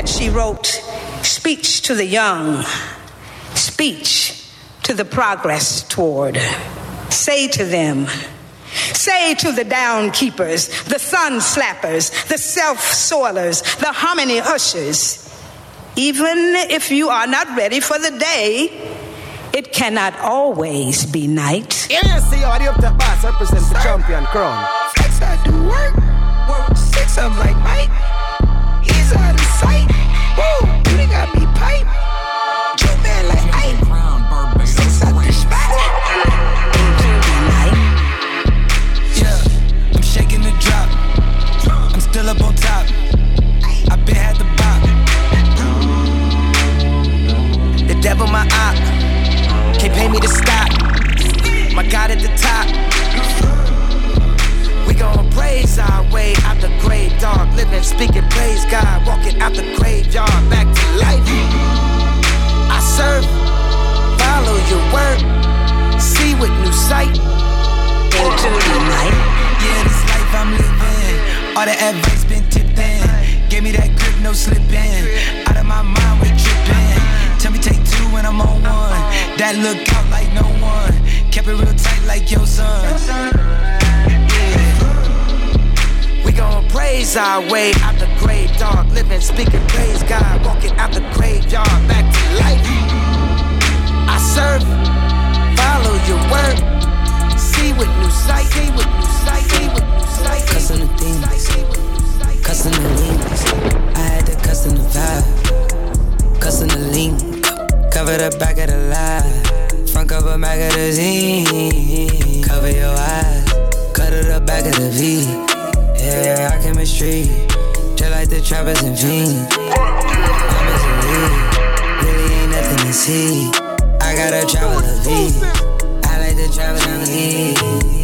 that she wrote, "Speech to the young, speech to the progress toward. Say to them, say to the down keepers, the sun slappers, the self-soilers, the hominy ushers, even if you are not ready for the day, it cannot always be night." Yeah, see how the up the boss represents the champion crown. Flex, I do work. Work six, I'm like Mike. He's out of sight. Woo, you done got me pipe. Joe man like Ike. Six out the spot. Yeah, I'm shaking the drop. I'm still up on top. I been had the bop. The devil my op. Can't pay me to stop. My God at the top. We gon' praise our way out the grave, dog. Living, speaking, praise God. Walking out the graveyard, back to life. I serve, follow your word, see with new sight. Into the night. Yeah, this life I'm living. All the advice been tipped in. Gave me that grip, no slipping. Out of my mind, we tripping. Tell me take two when I'm on one. That look out like no one. Kept it real tight like your son. Yeah. We gon' praise our way out the grave, dog. Living, speaking, praise God. Walking out the graveyard, back to life. I serve, follow your word. See with new sight, see with new sight, see with new sight. Cussing the things, cussing the wings. I had to cuss in the vibe, cussing the link. Cover the back of the line, front cover magazine. Cover your eyes, cover the back of the V. Yeah, I came in street, just like the trappers and fiends. I'm misery, really ain't nothing to see. I gotta travel the V, I like to travel down the E.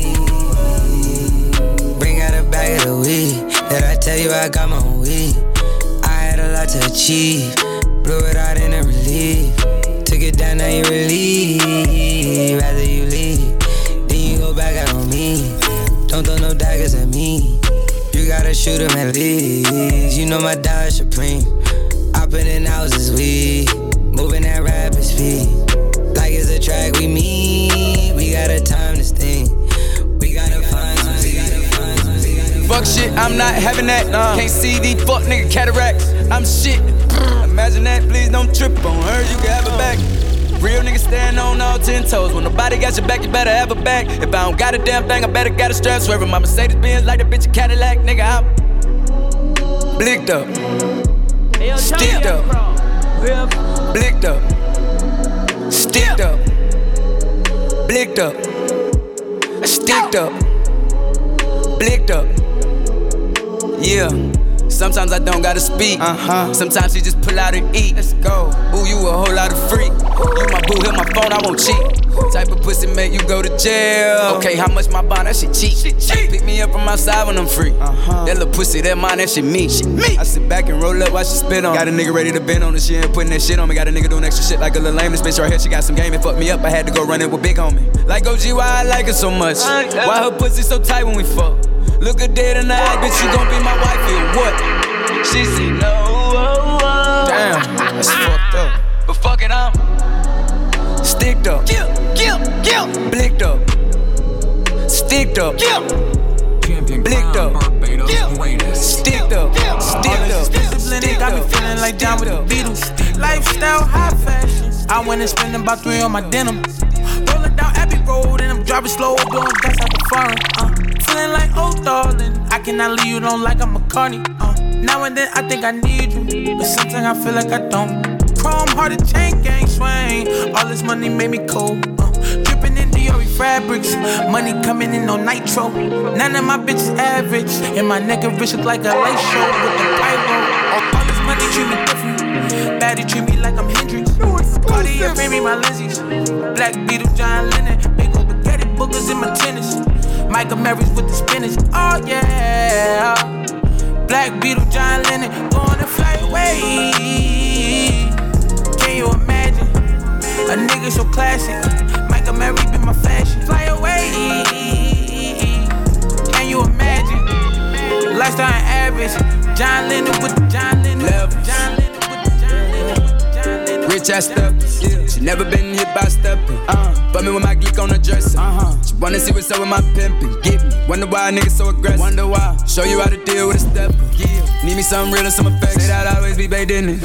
Bring out a bag of the weed, did I tell you I got my own weed? I had a lot to achieve, blew it out in a relief. Took it down, now you relieve. Rather you leave, then you go back out on me. Don't throw no daggers at me, you gotta shoot them at least. You know my dog supreme, I put in hours this week. Moving at rapid speed, like it's a track we meet. We gotta time this thing, we gotta find some speed. Fuck shit, I'm not having that. Can't see these fuck nigga cataracts. I'm shit. Imagine that, please don't trip on her, you can have her back. Real niggas stand on all 10 toes. When nobody got your back, you better have her back. If I don't got a damn thing, I better got a strap. Swerving my Mercedes-Benz like the bitch a Cadillac. Nigga, I'm blicked up, sticked up, blicked up, sticked up, blicked up, sticked up, blicked up. Yeah. Sometimes I don't gotta speak. Sometimes she just pull out and eat. Let's go. Ooh, you a whole lot of freak. You my boo, hit my phone, I won't cheat. Type of pussy make you go to jail. Okay, how much my bond? That shit cheap. Pick me up from outside when I'm free. That little pussy, that mine, that shit me. I sit back and roll up while she spit on. Got a nigga ready to bend on this shit and putting that shit on me. Got a nigga doing extra shit like a little lame. This bitch right here, she got some game and fucked me up. I had to go running with big homie. Like OG, why I like her so much? Why her pussy so tight when we fuck? Look her dead in the eye, bitch, you gon' be my wife here, what? She say no, oh, oh. Damn, that's fucked up. But fuck it, I'm sticked up, blicked up, sticked up, blicked up, sticked up, sticked up. I be feeling like down with the Beatles. Lifestyle, high fashion. I went and spent about 3 on my denim. Rolling down Abbey Road and I'm driving slow, blowing dust out the foreign. Feeling like old darling, I cannot leave you alone like I'm McCartney. Now and then I think I need you, but sometimes I feel like I don't. Chrome hearted chain gang swing, all this money made me cold. Dripping in Diori fabrics, money coming in on nitro. None of my bitches average, and my neck and wrist look like a light show with the pyro. All this money treat me different, baddie treat me like I'm Hendrix. Cartier bring me my Lindsay's, Black Beetle, John Lennon, big old spaghetti boogers in my tennis. Michael Mary's with the spinach, oh yeah. Black Beetle, John Lennon, going to fly away. Can you imagine? A nigga so classic, Michael Mary be my fashion. Fly away. Can you imagine? Lifestyle average, John Lennon with the John Lennon. chest up. She never been hit by stepping. But me with my geek on the dresser. She wanna see what's up with my pimpin'. Get me. Wonder why niggas so aggressive. Wonder why. Show you how to deal with a stepper. Need me something real and some affection. Say that I always be baked in it.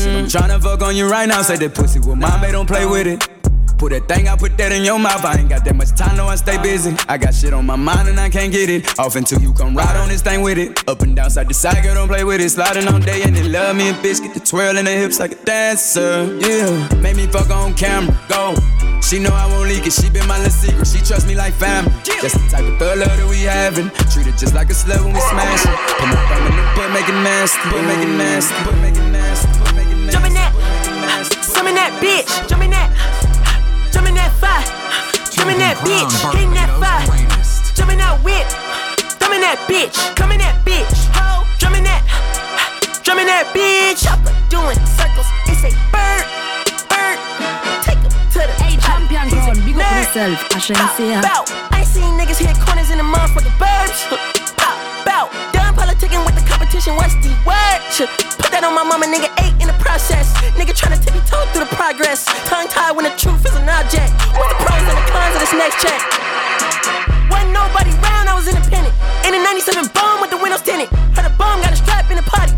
So I'm tryna fuck on you right now. Say that pussy with my babe, don't play with it. Put that thing, I put that in your mouth. I ain't got that much time, no, I stay busy. I got shit on my mind and I can't get it off until you come ride on this thing with it. Up and down, side to side, girl, don't play with it. Sliding on day and they love me and bitch. Get the twirl in the hips like a dancer, yeah. Make me fuck on camera, go. She know I won't leak it, she been my little secret. She trust me like family, that's the type of thug love that we having. Treat it just like a slut when we smash it. Put my thumb in the butt, make it nasty. But make it nasty, but make it nasty. Jump in that, jump in that bitch. Jump in that. Jumpin' that fire, jumpin' that bitch, hitting that fire, jumpin' that whip, thumbin' that bitch, comin' that bitch, ho, jumpin' that bitch, chopper doing circles, it's a bird, bird, take him to the hey, champion girl, big up yourself, pop, I seen niggas hit corners in the motherfucking burbs, pop, bout, done politicking with the competition, what's the word, put that on my mama, nigga, ate in the process, nigga tryna tippy toe through the progress, tongue tied when the truth is an object. What's the pros and the cons of this next check? Wasn't nobody round, I was independent. In the 97 bomb with the windows tinted. Heard a bomb got a strap in the potty.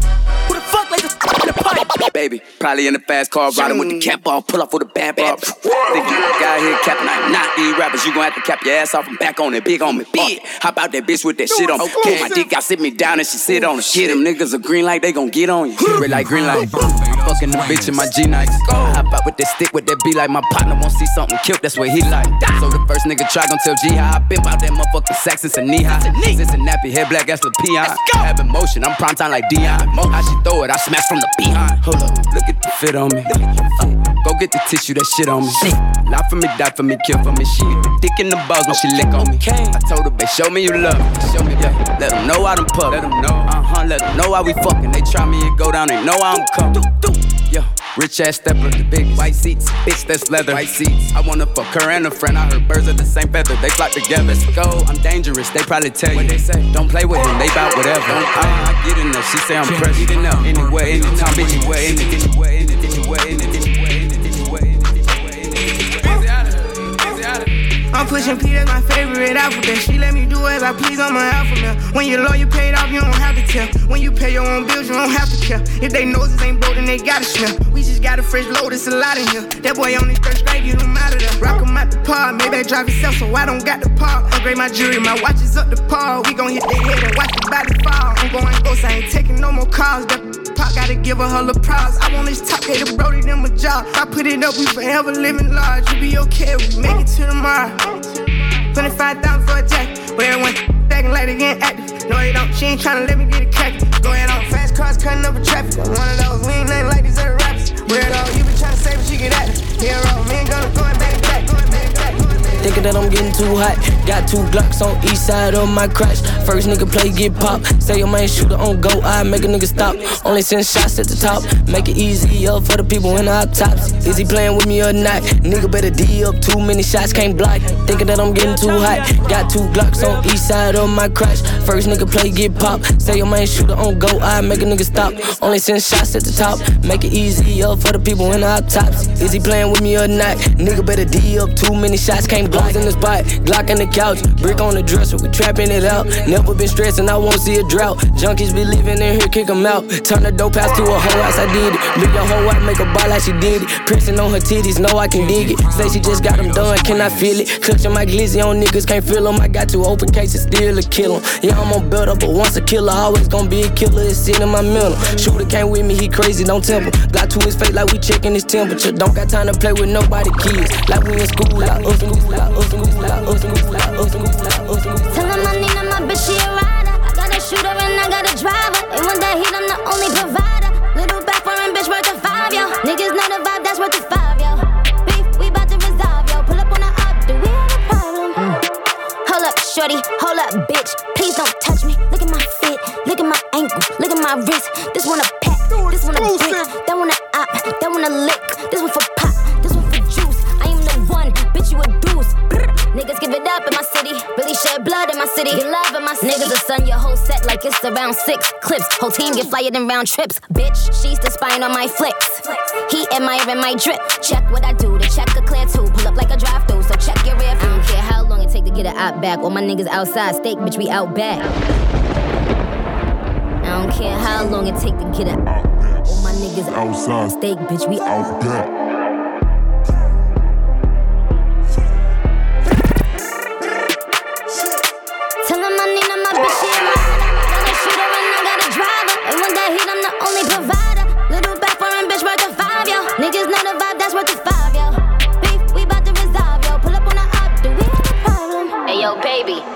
Who the fuck like this in the party? Baby, probably in a fast car riding with the cap off, pull off with a bad bar. Thinking you got here capping, I'm not these rappers. You gon' have to cap your ass off and back on it, big on me, bitch. Hop out that bitch with that shit on me. Okay, my dick got sit me down and she sit on it. Shit, them niggas are green light, they gon' get on you. Red light, green light. Fucking the bitch in my G-Nights. Hop out with that stick with that B like my partner won't see something killed, that's what he like. So the first nigga try gon' tell G how I been out that motherfucking sax since a knee high. Since a nappy head black ass the peon. Have emotion, I'm prime time like Dion. How she throw it, I smash from the behind. Hold up, look at the fit on me. Go get the tissue, that shit on me. Lie for me, die for me, kill for me. She get the dick in the balls when she lick on me. I told her, babe, show me you love me. Show me, yeah. Let them know I done puff. Let them know, let them know how we fucking. They try me and go down, they know I'm coming. Yeah, rich ass stepper, the big white seats, bitch that's leather. White seats. I wanna fuck her and a friend. I heard birds of the same feather, they flock together. Let's go, I'm dangerous. They probably tell you what they say. Don't play with him, they bout whatever. I get enough. She say I'm fresh. Get enough. Anywhere, anytime, anywhere, anywhere, anywhere, anywhere. I'm pushing P, that's my favorite alphabet. She let me do as I please on my alphabet. When your lawyer paid off, you don't have to tell. When you pay your own bills, you don't have to care. If they noses ain't blow, then they gotta smell. We just got a fresh load, it's a lot in here. That boy on his first grade, get him out of there. Rock him out the park, maybe I drive himself, so I don't got the park. Upgrade my jewelry, my watch is up the par. We gon' hit the head and watch the body fall. I'm going ghost, I ain't taking no more calls. That pop gotta give her her little prize. I want this top, they done brody them a job. I put it up, we forever living large. You be okay, we make it to tomorrow. 25,000 for a jacket, but everyone acting like they getting active. No, they don't, she ain't tryna let me get a crack. Go ahead on fast cars, cutting up a traffic. One of those, we ain't nothing like these other rappers. Weirdo, you be tryna save, but you get at it. Hero, me ain't gonna go and back, back, going back, back. Thinking that I'm getting too hot. Got two Glocks on each side of my crotch. First nigga play, get popped. Say your man shooter on go, I make a nigga stop. Only send shots at the top. Make it easier for the people in the hot tops. Is he playing with me or not? Nigga better D up, too many shots can't block. Thinking that I'm getting too hot. Got two Glocks on each side of my crotch. First nigga play, get popped. Say your man shooter on go, I make a nigga stop. Only send shots at the top. Make it easier for the people in the hot tops. Is he playing with me or not? Nigga better D up, too many shots can't block. Glock in the spot, Glock in the couch, brick on the dresser, we trapping it out. Never been stressing, I won't see a drought. Junkies be living in here, kick 'em out. Turn the dope house to a whole house, I did it. Big a whole out, make a ball like she did it. Pressing on her titties, know I can dig it. Say she just got them done, can I feel it? Clutching my glizzy on niggas, can't feel 'em. I got two open cases, still a kill 'em. Yeah, I'm on belt up, but once a killer, always gon' be a killer, it's sitting in my mental. Shooter came with me, he crazy, don't temper. Glock to his face like we checking his temperature. Don't got time to play with nobody, kids. Like we in school, I up in this. Tell him I need him, my bitch, she a rider. I got a shooter and I got a driver. And when that heat, I'm the only provider. Little back foreign bitch worth a five, yo. Niggas not a vibe, that's worth a five, yo. Beef, we bout to resolve, yo. Pull up on the op, do we have a problem? Hold up, shorty, hold up, bitch. Please don't touch me. Look at my fit, look at my ankle, look at my wrist. This one a pat, this one a drink. That one a op, that one a lick. This one for pop, this one for juice. I am the one, bitch, you a deuce. Niggas give it up in my city. Really shed blood in my city. Get love in my city. Niggas will sun your whole set like it's around 6 clips. Whole team get flyer than round trips. Bitch, she's the spying on my flicks. He admiring my drip. Check what I do. The check a clear too. Pull up like a drive through. So check your rear view. I don't care how long it take to get it out back. All my niggas outside. Steak, bitch, we out back. I don't care how long it take to get it out. All my niggas outside. Steak, bitch, we out back.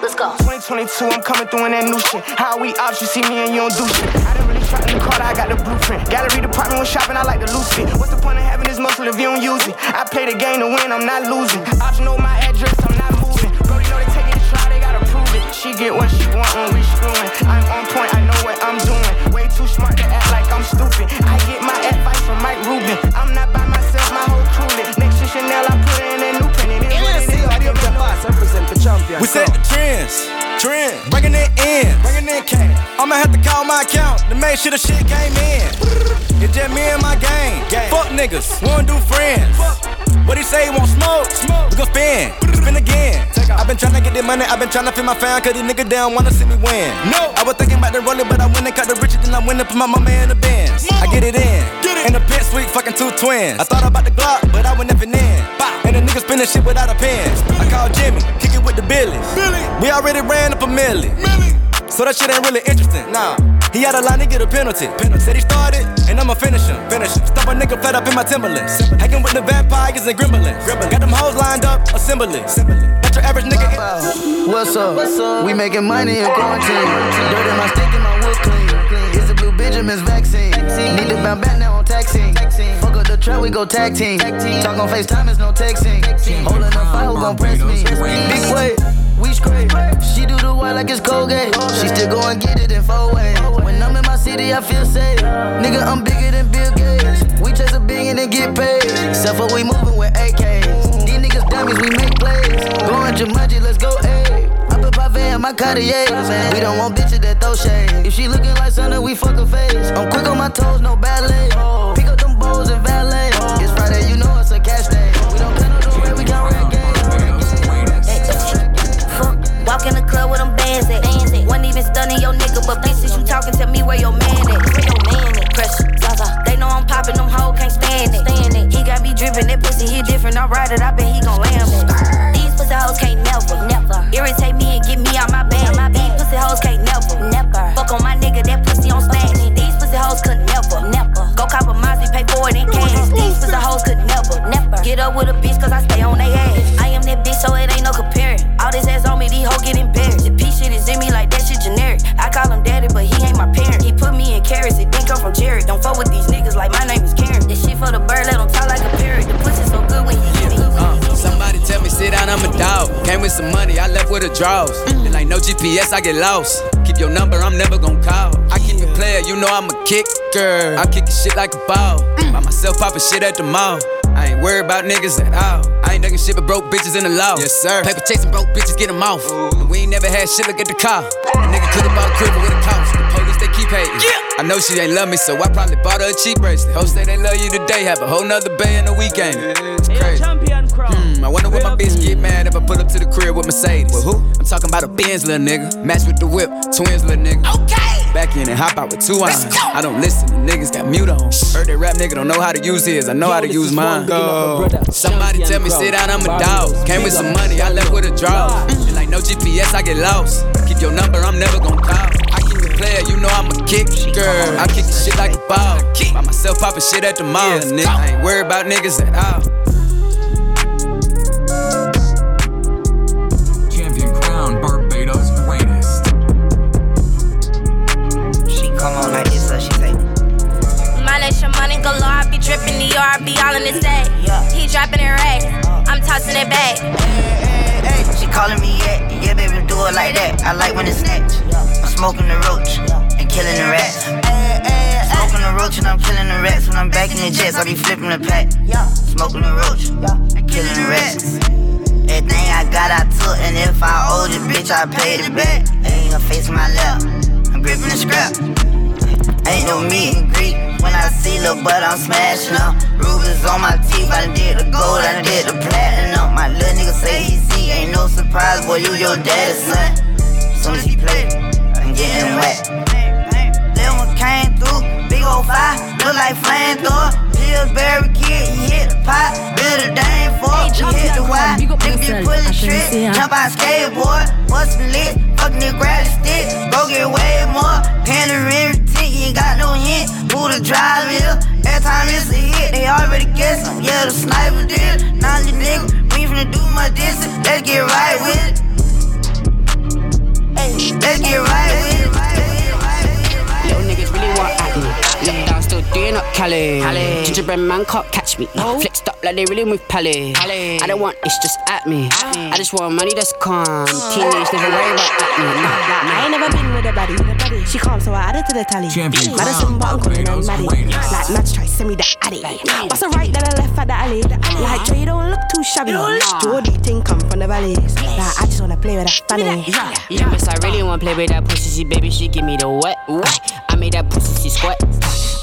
Let's go. 2022, I'm coming through in that new shit. How we ops, you see me and you don't do shit. I didn't really try in the car, I got the blueprint. Gallery department was shopping, I like the loose fit. What's the point of having this muscle if you don't use it? I play the game to win, I'm not losing. Ops know my address, I'm not moving. Brody know they taking the trial, they gotta prove it. She get what she want when we screwing. I'm on point, I know what I'm doing. Way too smart to act like I'm stupid. I get my advice from Mike Rubin. I'm not by myself, my whole crew lit. Next to Chanel, I put it in that new penny. We set the trends, bringing it in, bringing in cash. I'ma have to call my account to make sure the shit came in. It's just me and my gang. Fuck niggas, wanna do friends. What he say, he want smoke? We gon' spin again. I've been tryna get this money, I've been tryna feed my fan, cause these niggas down wanna see me win. No, I was thinking about the rolling, but I went and cut the riches, then I went and put my mama in the Benz. I get it in, in the pit suite, fucking two twins. I thought about the Glock, but I went never in. And the niggas spin this shit without a pen. I called Jimmy, kick it with the Billy. We already ran up a million. So that shit ain't really interesting. Nah. He out of line, he get a penalty. Said he started, and I'ma finish him. Stop a nigga fed up in my Timberlands. Hanging with the vampires and gremlins. Got them hoes lined up, assembly. That's your average nigga. What's up? We making money in quarantine. Dirt in my stick and my wood clean. It's a blue Benjamin's vaccine. Need to bounce back now on taxi. Fuck up the trap, we go tag team. Talk on FaceTime, it's no texting. Holding the fire, who gon' press me? Big way. We scrape. She do the white like it's Colgate. She still go and get it in four ways. When I'm in my city, I feel safe. Nigga, I'm bigger than Bill Gates. We chase a billion and get paid. Except for we moving with AKs. These niggas dummies, we make plays. Going Jumanji, let's go A. I put my van in my Cartier. We don't want bitches that throw shade. If she looking like something, we fuck her face. I'm quick on my toes, no ballet. Pick up them bowls and valet. It's Friday, you know it's a cash day. We don't cut up the way we got red games. Walk in the club with them bands at. Wasn't even stunning your nigga, but bitches, you talking to me where your man at. Pressure, Zaza. They know I'm popping them hoes, can't stand it. He got me dripping, that pussy, he different. I'm right, I bet he gon' lamb it. These pussy hoes can't never. Irritate me and get me out my bag. These pussy hoes can't never. Fuck on my nigga, that pussy on stage. These pussy hoes could never. Go cop a Mozzie, pay for it in cash. These pussy hoes could never. Get up with a bitch, cause I stay on they ass. I am that bitch, so it ain't no comparing. All this ass on me, these hoes get embarrassed. The P shit is in me like that shit generic. I call him daddy, but he ain't my parent. He put me in carrots, it didn't come from Jared. Don't fuck with these niggas like my name is Karen. This shit for the bird, let him talk like a parrot. The pussy so good when he hit me. Somebody tell me, sit down, I'm a dog. Came with some money, I left with the draws. And like no GPS, I get lost. Keep your number, I'm never gon' call. I keep it player, you know I'm a kicker. I kick the shit like a ball. By myself poppin' shit at the mall. I ain't worried about niggas at all. I ain't ducking shit but broke bitches in the law. Yes, sir. Paper chasing broke bitches, get them off. And we ain't never had shit, look at the car. A nigga could've bought a crib with a cost. The police, they keep hating. Yeah. I know she ain't love me, so I probably bought her a cheap bracelet. Hoes say they love you today, have a whole nother bay in the weekend. It's crazy. I wonder what my bitch get mad if I pull up to the crib with Mercedes. Well, who? I'm talking about a Benz, little nigga. Match with the whip, twins, little nigga. Okay. Back in and hop out with 2 hours. I don't listen, the niggas got mute on. Heard that rap nigga don't know how to use his. I know how to use mine. Somebody tell me, sit down, I'm a dog. Came with some money, I left with a draw. And like no GPS, I get lost. Keep your number, I'm never gon' call. I keep the player, you know I'm a kick, girl. I kick the shit like a ball. By myself poppin' shit at the mall. Nigga, I ain't worried about niggas at all. Come on like this, so she say mileage, your money galore. I be drippin' the yard, I be all in this day. He droppin' it rags, I'm tossin' it back. Hey. She callin' me, yeah, baby, do it like that. I like when it's snatch. I'm smokin' the roach and killin' the rats. Smokin' the roach and I'm killin' the rats. When I'm back in the jets, I be flippin' the pack. Smokin' the roach and killin' the rats. Everything I got, I took, and if I owe this bitch, I paid it back. Ain't her face in my lap, I'm grippin' the scrap. Ain't no meet and greet. when I see Lil Bud, I'm smashing up. Rubies on my teeth, I did the gold, I did the platinum. My little nigga say he see, ain't no surprise, boy, you your daddy's son. Soon as he play, I'm getting wet. Lil' one came through, big ol' fire, look like flamethrower. Pillsbury kid, he hit the pot, build a dang for it, we hit the wire. Nigga be pullin' tricks, jump on skateboard, bust a lit, fuck nigga grab the stick, go get way more. Panoramic tint, you ain't got no hint, who the drive here? Every time it's a hit, they already guess him. Yeah, the sniper did, now the nigga, we finna do my distance, let's get right with it. Let's get right with it. Little niggas really want at me. Lockdown still doing up Cali. Gingerbread man can't catch me. Flexed up like they really move pally. I don't want it's just at me. I just want money that's calm. Teenage never worry about at me. I ain't never been with a baddie. She calm, so I add it to the tally. Madison, but I'm calling her Maddie. Like Madge, try send me that addy. What's a right that I left at the alley? Like Dre, don't look too shabby. Jordy think I'm from the valley. Like I just wanna play with that fanny. Yes, I really wanna play with that pussy. She baby, she give me the wet. I made that pussy, she squat.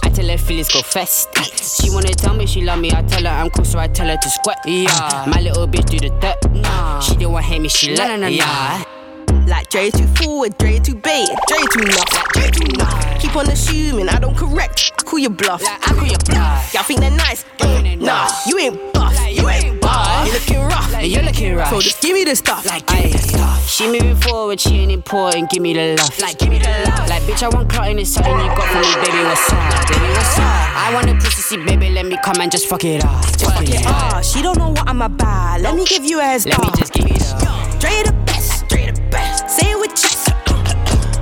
I tell her feelings go fast. She wanna tell me she love me. I tell her I'm cool, so I tell her to squat. Yeah, my little bitch do the dirt. She didn't wanna hate me, she let. Yeah. Like Dre too forward, Dre too bait, Dre too nuff, like Dre too nuff. Keep on assuming I don't correct. I call your bluff. Like I call your bluff. Y'all think they're nice? Nah, you ain't buff. Like you ain't buff. You're looking rough. Like you're looking rough. So just give me the stuff. Like give me the stuff. She moving forward, she ain't important. Give me the love. Like give me the love. Like bitch, I want clout in this something you got for me, baby. What's up? Like, baby, what's up? I want a pussy, see, baby. Let me come and just fuck it up. Just fuck it up. She don't know what I'm about. Let me give you a heads up. Let me just give you the Dre the best. Best. Say it with chest,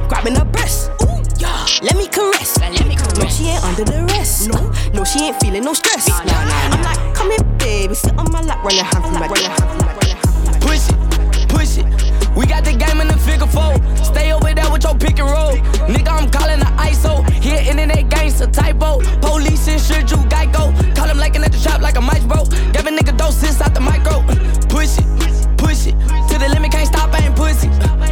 grabbing her breast. Ooh, yeah. Let me caress. Like, let me caress. No, she ain't under the rest. No, she ain't feeling no stress. I'm like, come here, baby, sit on my lap, run your hand from my dick. Push it. We got the game in the figure four. Stay over there with your pick and roll. Nigga, I'm calling the ISO. Here, internet games a typo. Police and shit, you Geico. Call him like an at the shop, like a mice bro. Give a nigga dose inside the micro. Push it. Push it, to the limit, can't stop, I ain't pussy.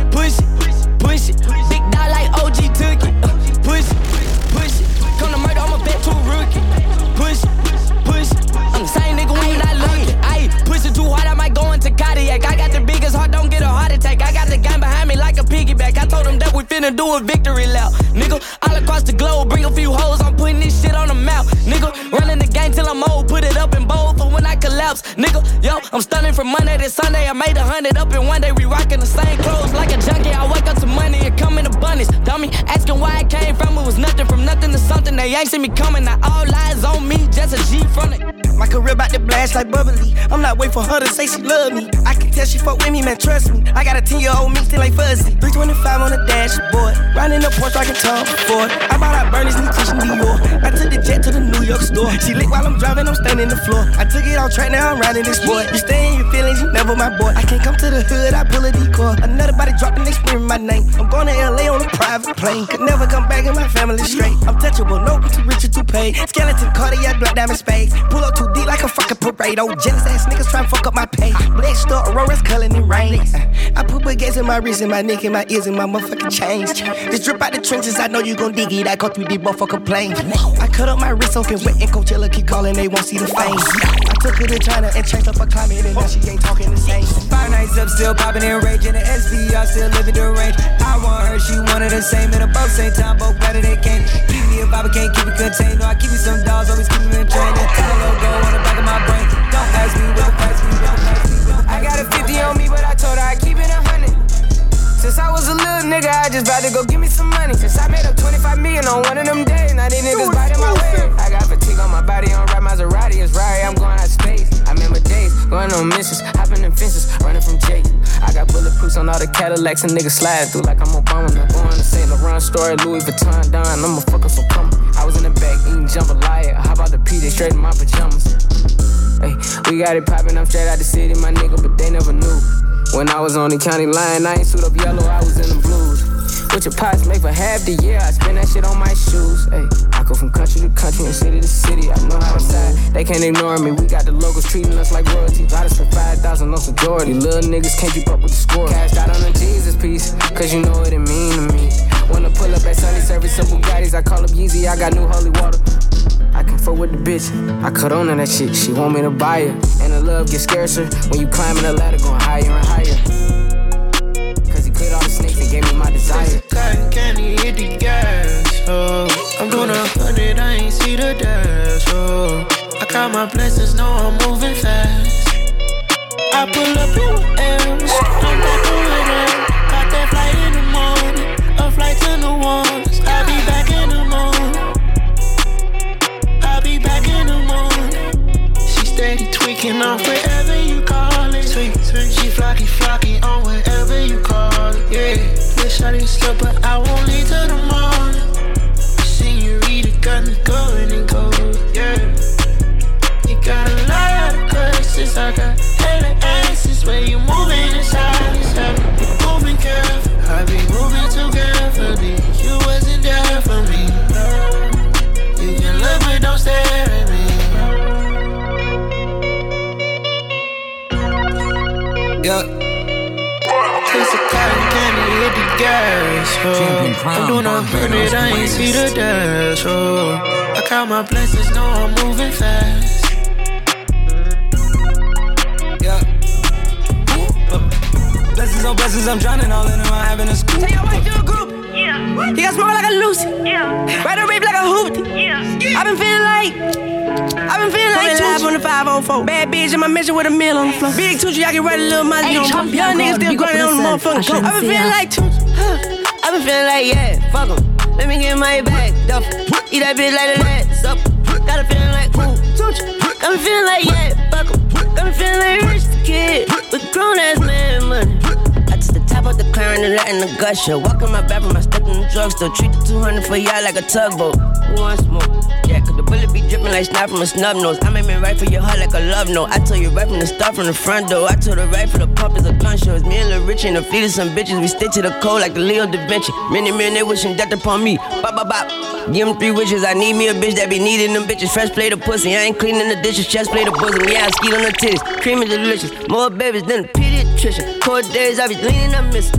Push it, push it, big dog like OG took it. Push it, come to murder, I'm a bet to a rookie. Push it, I'm the same nigga when you not looking. Ayy, push it too hard, I might go into cardiac. I got the biggest heart, don't get a heart attack. I got the gang behind me like a piggyback. I told them that we finna do a victory lap. Nigga, all across the globe, bring a few hoes, I'm putting this shit on the map. Nigga, running the gang till I'm old, put it up in bold for when I collapse. Nigga, yo, I'm stunning from Monday to Sunday. I made 100 up in one day, we rocking the same clothes like a junkie. I wake up to money, it come in abundance. Dummy, asking why it came from, it was nothing. From nothing to something, they ain't see me coming. Now all lies on me, just a G from it. My career bout to blast like bubbly. I'm not waiting for her to say she love me. I can tell she fuck with me, man, trust me. I got a 10-year-old me still like fuzzy. 325 on the dashboard, riding the porch like a Tom Ford. I bought out Bernie's new kitchen New York. I took the jet to the New York store. She lit while I'm driving, I'm standing the floor. I took it all track, now I'm riding this boy. You stay in your feelings, you never my boy. I can't come to the hood, I pull a decoy. Another body dropping, they screaming my name. I'm going to LA on a private plane. Could never come back in my family straight. I'm touchable, no, too rich or too paid. Skeleton, cardiac, black diamond spades. Pull up too deep like a fucking parade. Oh, jealous ass niggas trying to fuck up my pay. Black star, Aurora's culling and rain. I put baguettes in my wrist and my neck and my ears and my motherfucking chains. This drip out the trenches, I know you gon' dig it. I call 3D motherfucker plain. I cut up my wrist off and wet and Coachella keep calling, they won't see the fame. I took her to China and changed up her climate and now she ain't talking the same. 5 nights up, still popping and raging. The SBR still living the range. I want her, she wanted the same. And the both same time, both better they can't. Keep me a vibe, I can't keep it contained. No, I keep me some dolls, always keep me in train. That Tyler go on the back of my brain. Don't ask me, don't ask me, don't ask me. I got a 50 on me, but I told her I keep it 100. Since I was a little nigga, I just bout to go give me some money. Since I made up 25 million on one of them days, now these niggas biting my way. I got fatigue on my body, on ride Maserati, it's Rari, I'm going out space. I remember days, going on missions, hopping in fences, running from Jay. I got bulletproofs on all the Cadillacs and niggas slide through like I'm Obama. I'm going to St. Laurent story, Louis Vuitton, Don, I'm a fucking so plumber. I was in the back eating jambalaya, how about the P, they straight in my pajamas. Hey, we got it poppin', I'm straight out the city, my nigga, but they never knew. When I was on the county line, I ain't suit up yellow, I was in the blues. What your pots make for half the year, I spend that shit on my shoes. Hey, I go from country to country and city to city, I know how to side. They can't ignore me, we got the locals treating us like royalty. Got us for 5,000 on security, little niggas can't keep up with the score. Cashed out on the Jesus piece, cause you know what it mean to me. Wanna pull up at Sunday, serving some Bugattis. I call up Yeezy, I got new holy water. I can fuck with the bitch, I cut on to that shit. She want me to buy her, and the love gets scarcer when you climbing the ladder, going higher and higher. Cause he cleared all the snakes and gave me my desire. Cotton candy hit the gas, oh. I'm doing 100, I ain't see the dash, oh. I got my blessings, know I'm moving fast. I pull up in M's, I'm not doing it. Got that flight in the morning, a flight to New Orleans. I'll be back in the morning, I'll be back in the morning. She steady tweaking off wherever you call it. She flocky flocky on wherever you call it. Yeah, this shawty slip, but I won't leave till the morning. Senorita got me going and going, yeah. Got a lot of curses, I got hella asses. Where you moving inside is I be moving careful, I be moving too carefully. You wasn't there for me. You can look but don't stare at me. Yeah. Taste the cotton candy, hit the gas, oh. I'm doing 100, I ain't see the dash, oh. I count my blessings, know I'm moving fast. Blessings on blessings, I'm drowning all in them, I'm having a scoop. Tell your wife you're a group. Yeah. What? You got smoke like a Lucy. Yeah. Ride a rape like a hoopty. Yeah. I've been feeling like live on the 504. Bad bitch in my mansion with a meal on the floor. Big Tucci, I can ride a little money on top. Young niggas still grinding on the motherfucking coat. I've been feeling like Tucci. I've been feeling like, yeah, fuck em. Let me get my bag, duff. Eat that bitch like that, sup. Got a feeling like, ooh, Tucci. Got me feeling like, yeah, fuck em. Got me feeling like rich the kid with grown ass man money. About the clearing and letting the gut show. Walk in my bathroom, I step in the drugstore. Treat the 200 for y'all like a tugboat. Who wants more? Yeah, cause the bullet be dripping like snot from a snub nose. I made me right for your heart like a love note. I told you right from the start from the front door. I told her right for the pump is a gun show. It's me and Lil Richie and the fleet of some bitches. We stick to the code like the Leo da Vinci. Many men, they wishing death upon me. Bop, bop, bop. Give them three wishes. I need me a bitch that be needing them bitches. Fresh play the pussy. I ain't cleaning the dishes. Chest play the bosom. Yeah, I skeet on the titties. Cream is delicious. More babies than a pediatrician. 4 days, I be leaning up. Dick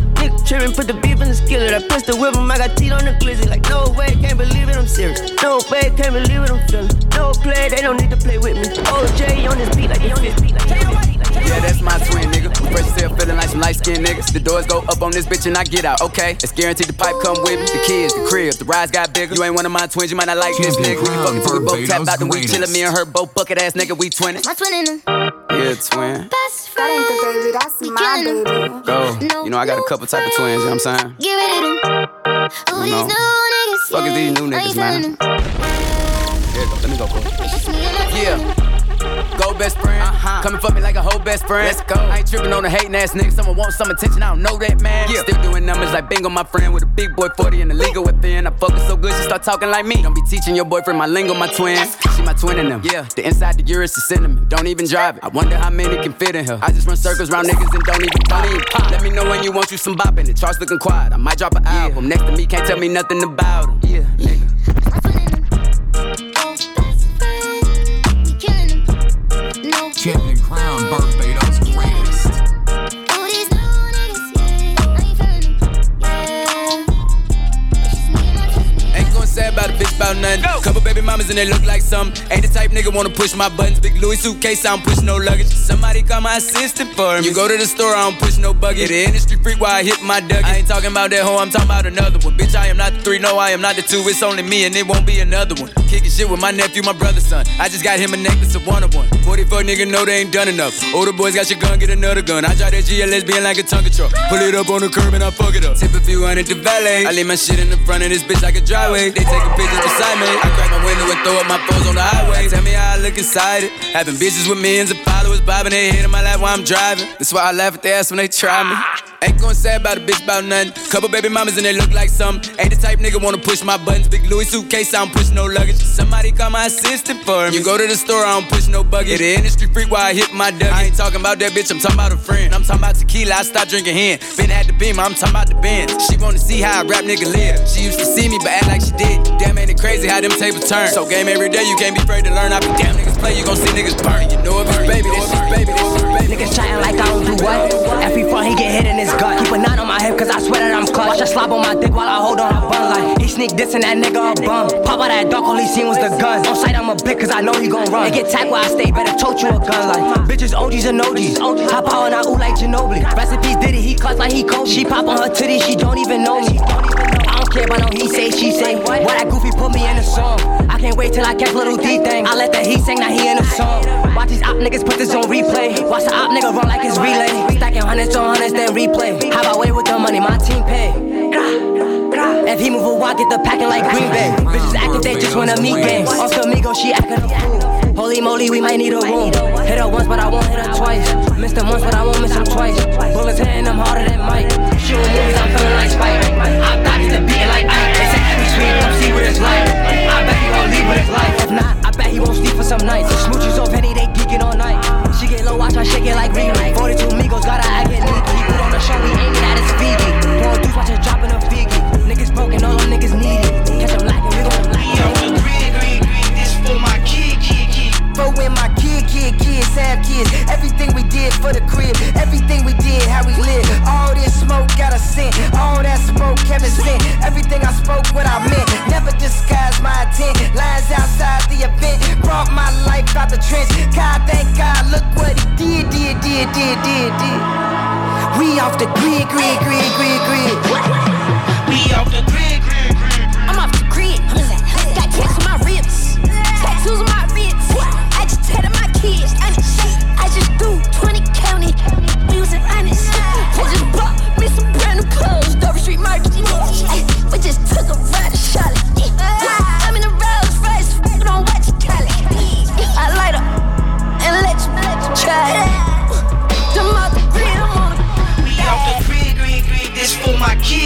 tripping, put the beef in the skillet. I pressed the whip him, I got teeth on the glizzy. Like, no way, can't believe it, I'm serious. No way, can't believe it, I'm feeling. No play, they don't need to play with me. OJ on this beat, like he on this beat, like he on this beat. Yeah, that's my twin, nigga. Fresh still feeling like some light-skinned niggas. The doors go up on this bitch and I get out, okay. It's guaranteed the pipe come with me. The kids, the cribs, the rides got bigger. You ain't one of my twins, you might not like this nigga. We can fuckin' till we both tap out and we chillin'. Me and her both bucket-ass nigga, we twinning. My twin in her. Yeah, twin. Best friend. That ain't the baby, that's my baby. Go. No, you know I got a couple type of twins, you know what I'm saying? Get rid of them. Oh, these new niggas. Fuck is these new niggas, man. Here you go, let me go, bro. Yeah. Go best friend, uh-huh. Coming for me like a whole best friend. Let's go. I ain't tripping on the hating ass nigga. Someone wants some attention, I don't know that man. Yeah. Still doing numbers like bingo, my friend. With a big boy 40 and the legal within. I fuckin' so good, she start talking like me. Don't be teaching your boyfriend my lingo, my twin. She my twin in them. Yeah, the inside the uris is cinnamon. Don't even drive it. I wonder how many can fit in her. I just run circles round niggas and don't even pop. Let me know when you want you some boppin'. The charts looking quiet. I might drop an album. Next to me can't tell me nothing about him. Yeah, nigga. Champion crown, Barbados greatest. Oh, these new niggas, yeah. I ain't feelin' them, yeah. Ain't gon' say about a bitch about nothing. No. Couple baby mamas and they look like something. Ain't the type nigga wanna push my buttons. Big Louis suitcase, I don't push no luggage. Somebody call my assistant for me. You go to the store, I don't push no buggy. Yeah, the industry freak while I hit my duggy. I ain't talking about that hoe, I'm talking about another one. Bitch, I am not the three, no, I am not the two. It's only me and it won't be another one. Kicking shit with my nephew, my brother's son. I just got him a necklace of one-on-one. 44 nigga know they ain't done enough. Older boys got your gun, get another gun. I drive that GLS being like a Tonka truck. Pull it up on the curb and I fuck it up. Tip a few hundred to valet. I leave my shit in the front of this bitch like a driveway. They taking pictures beside me. I crack my window and throw up my phones on the highway. Tell me how I look inside it. Having bitches with millions of followers bobbing their head in my lap while I'm driving. That's why I laugh at their ass when they try me. Ain't gon' say about a bitch about nothing. Couple baby mamas and they look like something. Ain't the type nigga wanna push my buttons. Big Louis suitcase, I don't push no luggage. Somebody call my assistant for me. You go to the store, I don't push no buggy. Yeah, the industry freak while I hit my duggy. I ain't talking about that bitch, I'm talking about a friend. I'm talking about tequila, I stopped drinking hen. Been had the beam, I'm talking about the bend. She wanna see how a rap nigga live. She used to see me, but act like she did. Damn, ain't it crazy? crazy how them tables turn. So game every day, you can't be afraid to learn. I be damn niggas play, you gon' see niggas burn. You know it, baby, this is baby, this is baby. Niggas chatting like I don't do what? Every front he get hit in his gut. Keep a knot on my hip, cause I swear that I'm clutch. Watch her slob on my dick while I hold on her bun. Like, he sneak dissing that nigga a bum. Pop out that dog, all he seen was the gun. On sight, I'm a bitch, cause I know he gon' run. They get tagged while I stay, better tote you a gun. Like, bitches, OGs and OGs. Hop out and I ooh like Ginobili. Recipes Diddy, he clutch like he Kobe. She pop on her titty, she don't even know me. I don't care about no he say, she say. Why that goofy put me in a song? I can't wait till I catch little D thing. I let that he sing, now he in a song. Watch these op niggas put this on replay. Watch the op nigga run like it's relay. Stacking hundreds on hundreds, then replay. How about wait with the money, my team pay. If he move a walk, get the packing like Green Bay. Bitches acting, they just wanna meet games. On Flamingo, she acting a fool. Holy moly, we might need a room. Hit her once, but I won't hit her twice. Missed her once, but I won't miss her twice. Bullets hitting, I'm harder than Mike. Shooting movies, I'm feeling like Spike. I'm dodging the beat like Ike. They said every street, come see what it's like. I bet he gon' leave with his life. If not, I bet he won't sleep for some nights. Smoochies on Penny, they geeking all night. She get low, watch her shake it like Riri. 42 Migos, gotta act it leaky. Put on the show, we aiming at his figgy. Pour a deuce, watch her dropping a figgy. Niggas broken, all them niggas needy. Catch them lacking, we gon' lack. Yo, green, this for my kid. Bro, when my kids have kids. Everything we did for the crib. Everything we did, how we live. All this smoke got a scent. All that smoke Kevin sent. Everything I spoke, what I meant. Never disguised my intent. Lies outside the event. Brought my life out the trench. God, thank God, look what he did. We off the grid. We off the grid, I'm off the grid. Got tats on my ribs, tattoos on my ribs. I just tatted my kids. I just do 20 county music honest. I just bought me some brand new clothes, Dover Street Market. We just took a ride to Charlotte. I'm in a Rolls Royce, don't watch it, Cali. I light up and let you try it. I'm off the grid, I'm on the grid. This for my kid.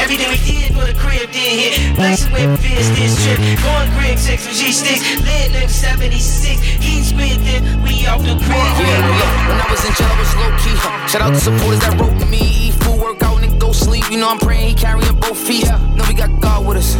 Everything we did for the crib did hit. Blessing with fist this trip. Going Greg 6 with G sticks. Led like 76. Eating squid dip. We off the crib. Yeah. When I was in jail, I was low key. Shout out to supporters that wrote me. Eat food, work out, and go sleep. You know I'm praying he carrying both feet. Yeah. No, we got God with us.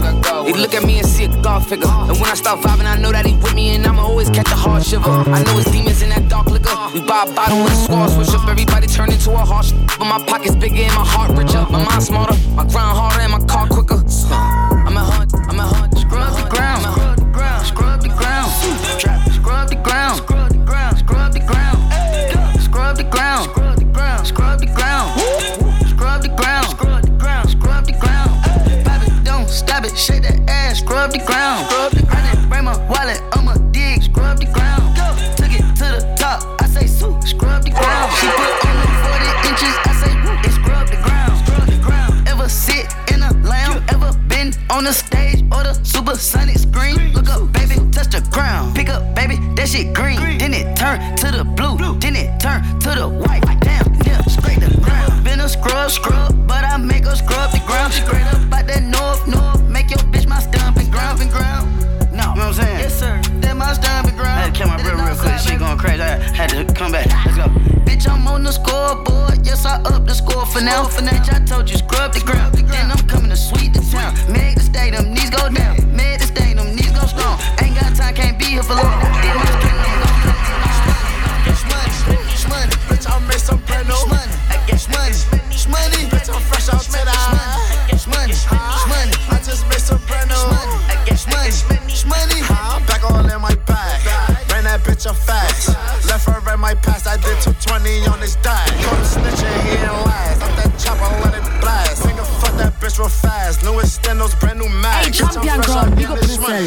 He look at me and see a God figure. And when I start vibing, I know that he with me, and I'ma always catch a hard shiver. I know his demons in that dark liquor. We buy a bottle and a squad switch up. Everybody turn into a harsh. But my pocket's bigger and my heart richer, my mind smarter, my grind harder and my car quicker. I'm a hunt. Scrub the ground. Scrub the ground. Pop it, don't stop it, shake that ass. Scrub the ground. I didn't bring my wallet on my dick. Scrub the ground. Took it to the top. I say, "Soo." Scrub the ground. She put on them 40 inches. I say, "Woo." Scrub the ground. Ever sit in a lounge? Ever been on the stage or the supersonic screen? Look up, baby, touch the ground. Pick up, baby, that shit green. Then it turn to the blue. Then it turn to the white. Damn, straight the ground. Been a scrub, but I make her scrub the ground. Straight up out that north, make your bitch my stomping ground. No, you know what I'm saying? Yes, sir. That my stomping ground. I had to kill my real quick. She going crazy. I had to come back. Let's go. Bitch, I'm on the scoreboard. Yes, I up the score for now. Bitch, I told you, scrub the ground. Then I'm coming to sweep the town. Meg the state, them knees go down. Meg the state, them knees go strong. Ain't got time, can't be here for long. Then I'm money. Bitch, I made some brand new money. Money. Bitch, I'm fresh out to the money. I just made some brand new money. I'm back all in my bag. Ran that bitch up fast. Left her in my past. I did 220 on his dime. Caught him snitching, he didn't last. Up that chopper, let it blast. Nigga, fuck that bitch real fast. Newest Stenos, brand new match. Hey, bitch, I'm fresh out in this money.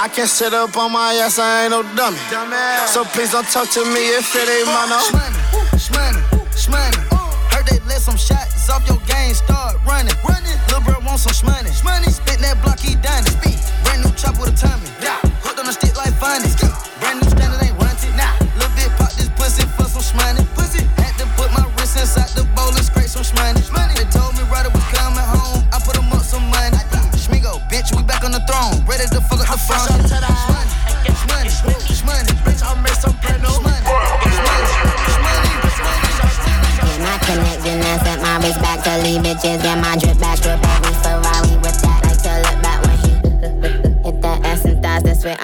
I can't sit up on my ass, I ain't no dummy. So please don't talk to me if it ain't mono. Shmoney. Heard they let some shots off your game, start running. Lil' bro want some shmoney. Spit that block, he done it. Brand new chop with a tummy. Hooked on a stick like funny. Brand new standard ain't wanted. Lil' bit pop this pussy for some shmoney. Had to put my wrist inside the bowl and scrape some shmoney. They told me Ryder was coming home. I put him up some money. Shmigo, bitch, we back on the throne. Ready to fuck up the phone. Shmoney. Bitch, I made some brand new connecting us at my wrist back to leave bitches. Get my drip back, we Ferrari with that. Like to look back when he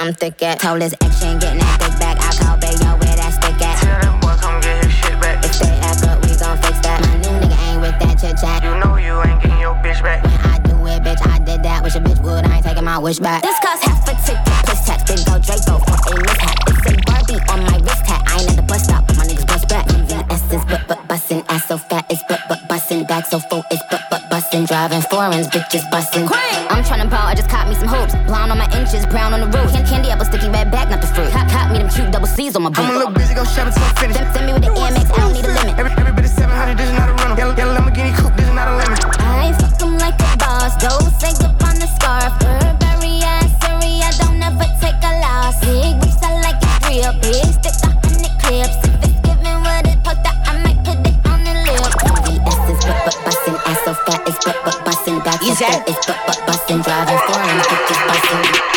I'm thick at. Told his action, getting that dick back. I call baby, yo, where that stick at? Tell that boy come get his shit back. If they act up, we gon' fix that. My new nigga ain't with that chit chat. You know you ain't getting your bitch back. When I do it, bitch, I did that. Wish a bitch would, I ain't taking my wish back. This cost half a ticket, plus tax. Big go Draco for a mishap. It's a Barbie on my wrist hat. I ain't at the bus stop, but my niggas bust back. Leaving essence, but bustin'. Ass so fat, it's but bustin'. Back so full, it's but bustin'. Driving foreigns, bitches bustin'. I'm tryna ball, I just caught me some hoops. Blonde on my inches, brown on the roof. Candy apple, sticky red back, not the fruit. Caught me them cute double C's on my boot. I'm a little busy, go shop until I finish. Send me with the EMX, I don't need a limit. Every bit is 700, this is not a rental. Yellow Lamborghini coupe, this is not a lemon. I fuck them like a boss, those things up on the scarf. Burberry, Assery, I don't ever take a loss. Big whips, I like it real. Big stick, the 100 clips. If it's giving with it, poke that, I might put it on the lip. The essence, but bustin'. Ass so fat, it's but bustin'. Back so fat, it's but bustin'. Driving foreign, bitches bustin'.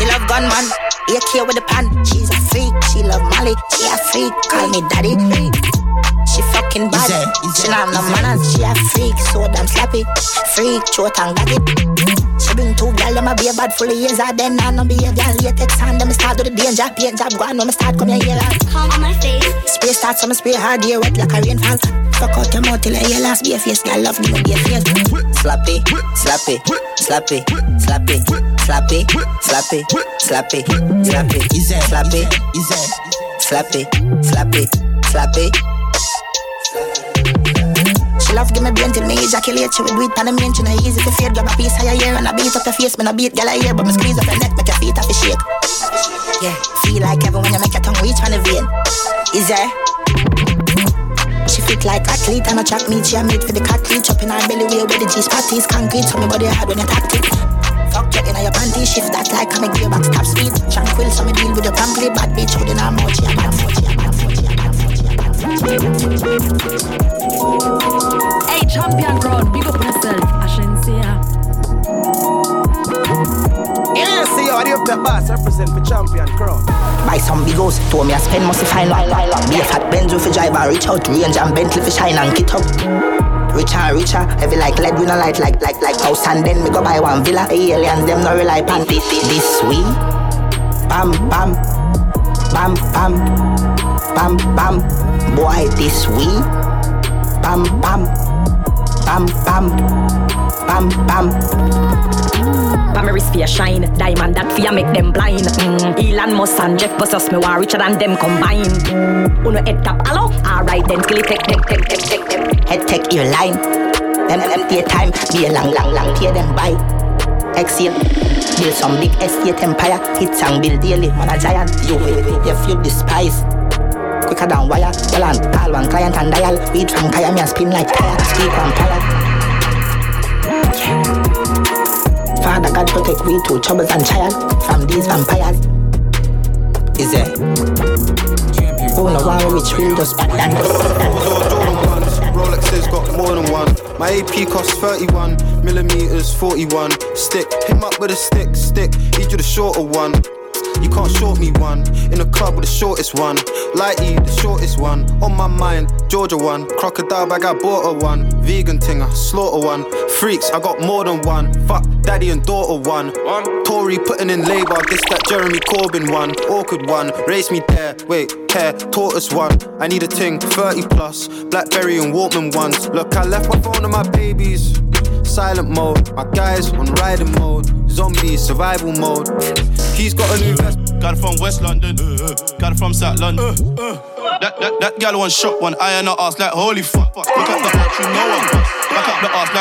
She love gunman, AK with the pan. She's a freak, she love Molly. She a freak, call me daddy. She fucking bad, she not no manners. She a freak, so damn slappy. Freak, short and gaggy. She bring two girls, them a be a bad full of years. Then I no be a girl, latex hand. Then me start do the danger, paint job. Go on when me start come here, yell out. Come on my face. Spray starts, so me spray hard, yeah, wet like a rainfall. Fuck out your mouth till I yell out. Be a face, girl, love me, be a face. Slappy, slappy, slappy, slappy, slappy, slappy, slappy, slappy, slappy, slappy, slappy, slappy. She love give me brain till me ejaculate. She would do it on the main, she no easy to fade. Grab a piece of your hair and I beat up your face. Me no beat girl a hair, but me squeeze up your neck, make your feet up a shake. Yeah, feel like heaven when you make your tongue reach on the vein. Is there? She fit like athlete and a track meet. She a mate for the cat feet. Chopping her belly way where the G's patties. Concrete so me body hard when you tapped it. Fuck you in your panty. Shift that like I'm a gearbox top speed. Tranquil so me deal with your pamphlet. Bad bitch holding her mouth. She a bad mouth. She a bad mouth. She a bad mouth. She a bad mouth. Hey champion crowd, big up yourself. I shouldn't see her. Yeah, see how you up the boss. Represent for champion crowd. Buy some bigos, told me I spend must find like. Be a fat Benz with a driver, reach out, range and Bentley for shine and kit up. Richer, richer, heavy like lead, we no light like house. And then me go buy one villa, aliens them no rely pan. This we, bam, bam, bam, bam, bam, bam. Boy, this we, bam, bam, bam, bam, bam, bam. Palmeris fear shine, diamond that fear make them blind. Elon Musk and Jeff Bezos, me war richer than them combined. Uno head tap, hello? Alright then, skilly take them. Head take your line. Them tear time, be a long, tear them by. Exhale, build some big estate empire. Hit and build daily, man a giant. You will be if you despise. Quicker than wire, well and call one client and dial. Weed from kaya, me and spin like tire. Speak from fire. Father God protect we to troubles and child from these vampires. Is there? Oh no one which will just back down. Rolexes got more than one. My AP costs 31 millimeters, 41 stick. Him up with a stick. Need you the shorter one. You can't short me one. In a club with the shortest one. Lighty, the shortest one. On my mind, Georgia one. Crocodile bag, I bought her one. Vegan ting, I slaughter one. Freaks, I got more than one. Fuck, daddy and daughter one. Tory putting in labour, this that Jeremy Corbyn one. Awkward one, race me there. Wait, care, tortoise one. I need a ting, 30 plus. Blackberry and Walkman ones. Look, I left my phone on my babies. Silent mode, my guys on riding mode. Zombie survival mode. He's got a new vest. Got it from West London. Got it from South London. That gal one shot one. I and her ass like holy fuck. Look at the ass, you know I'm back up the ass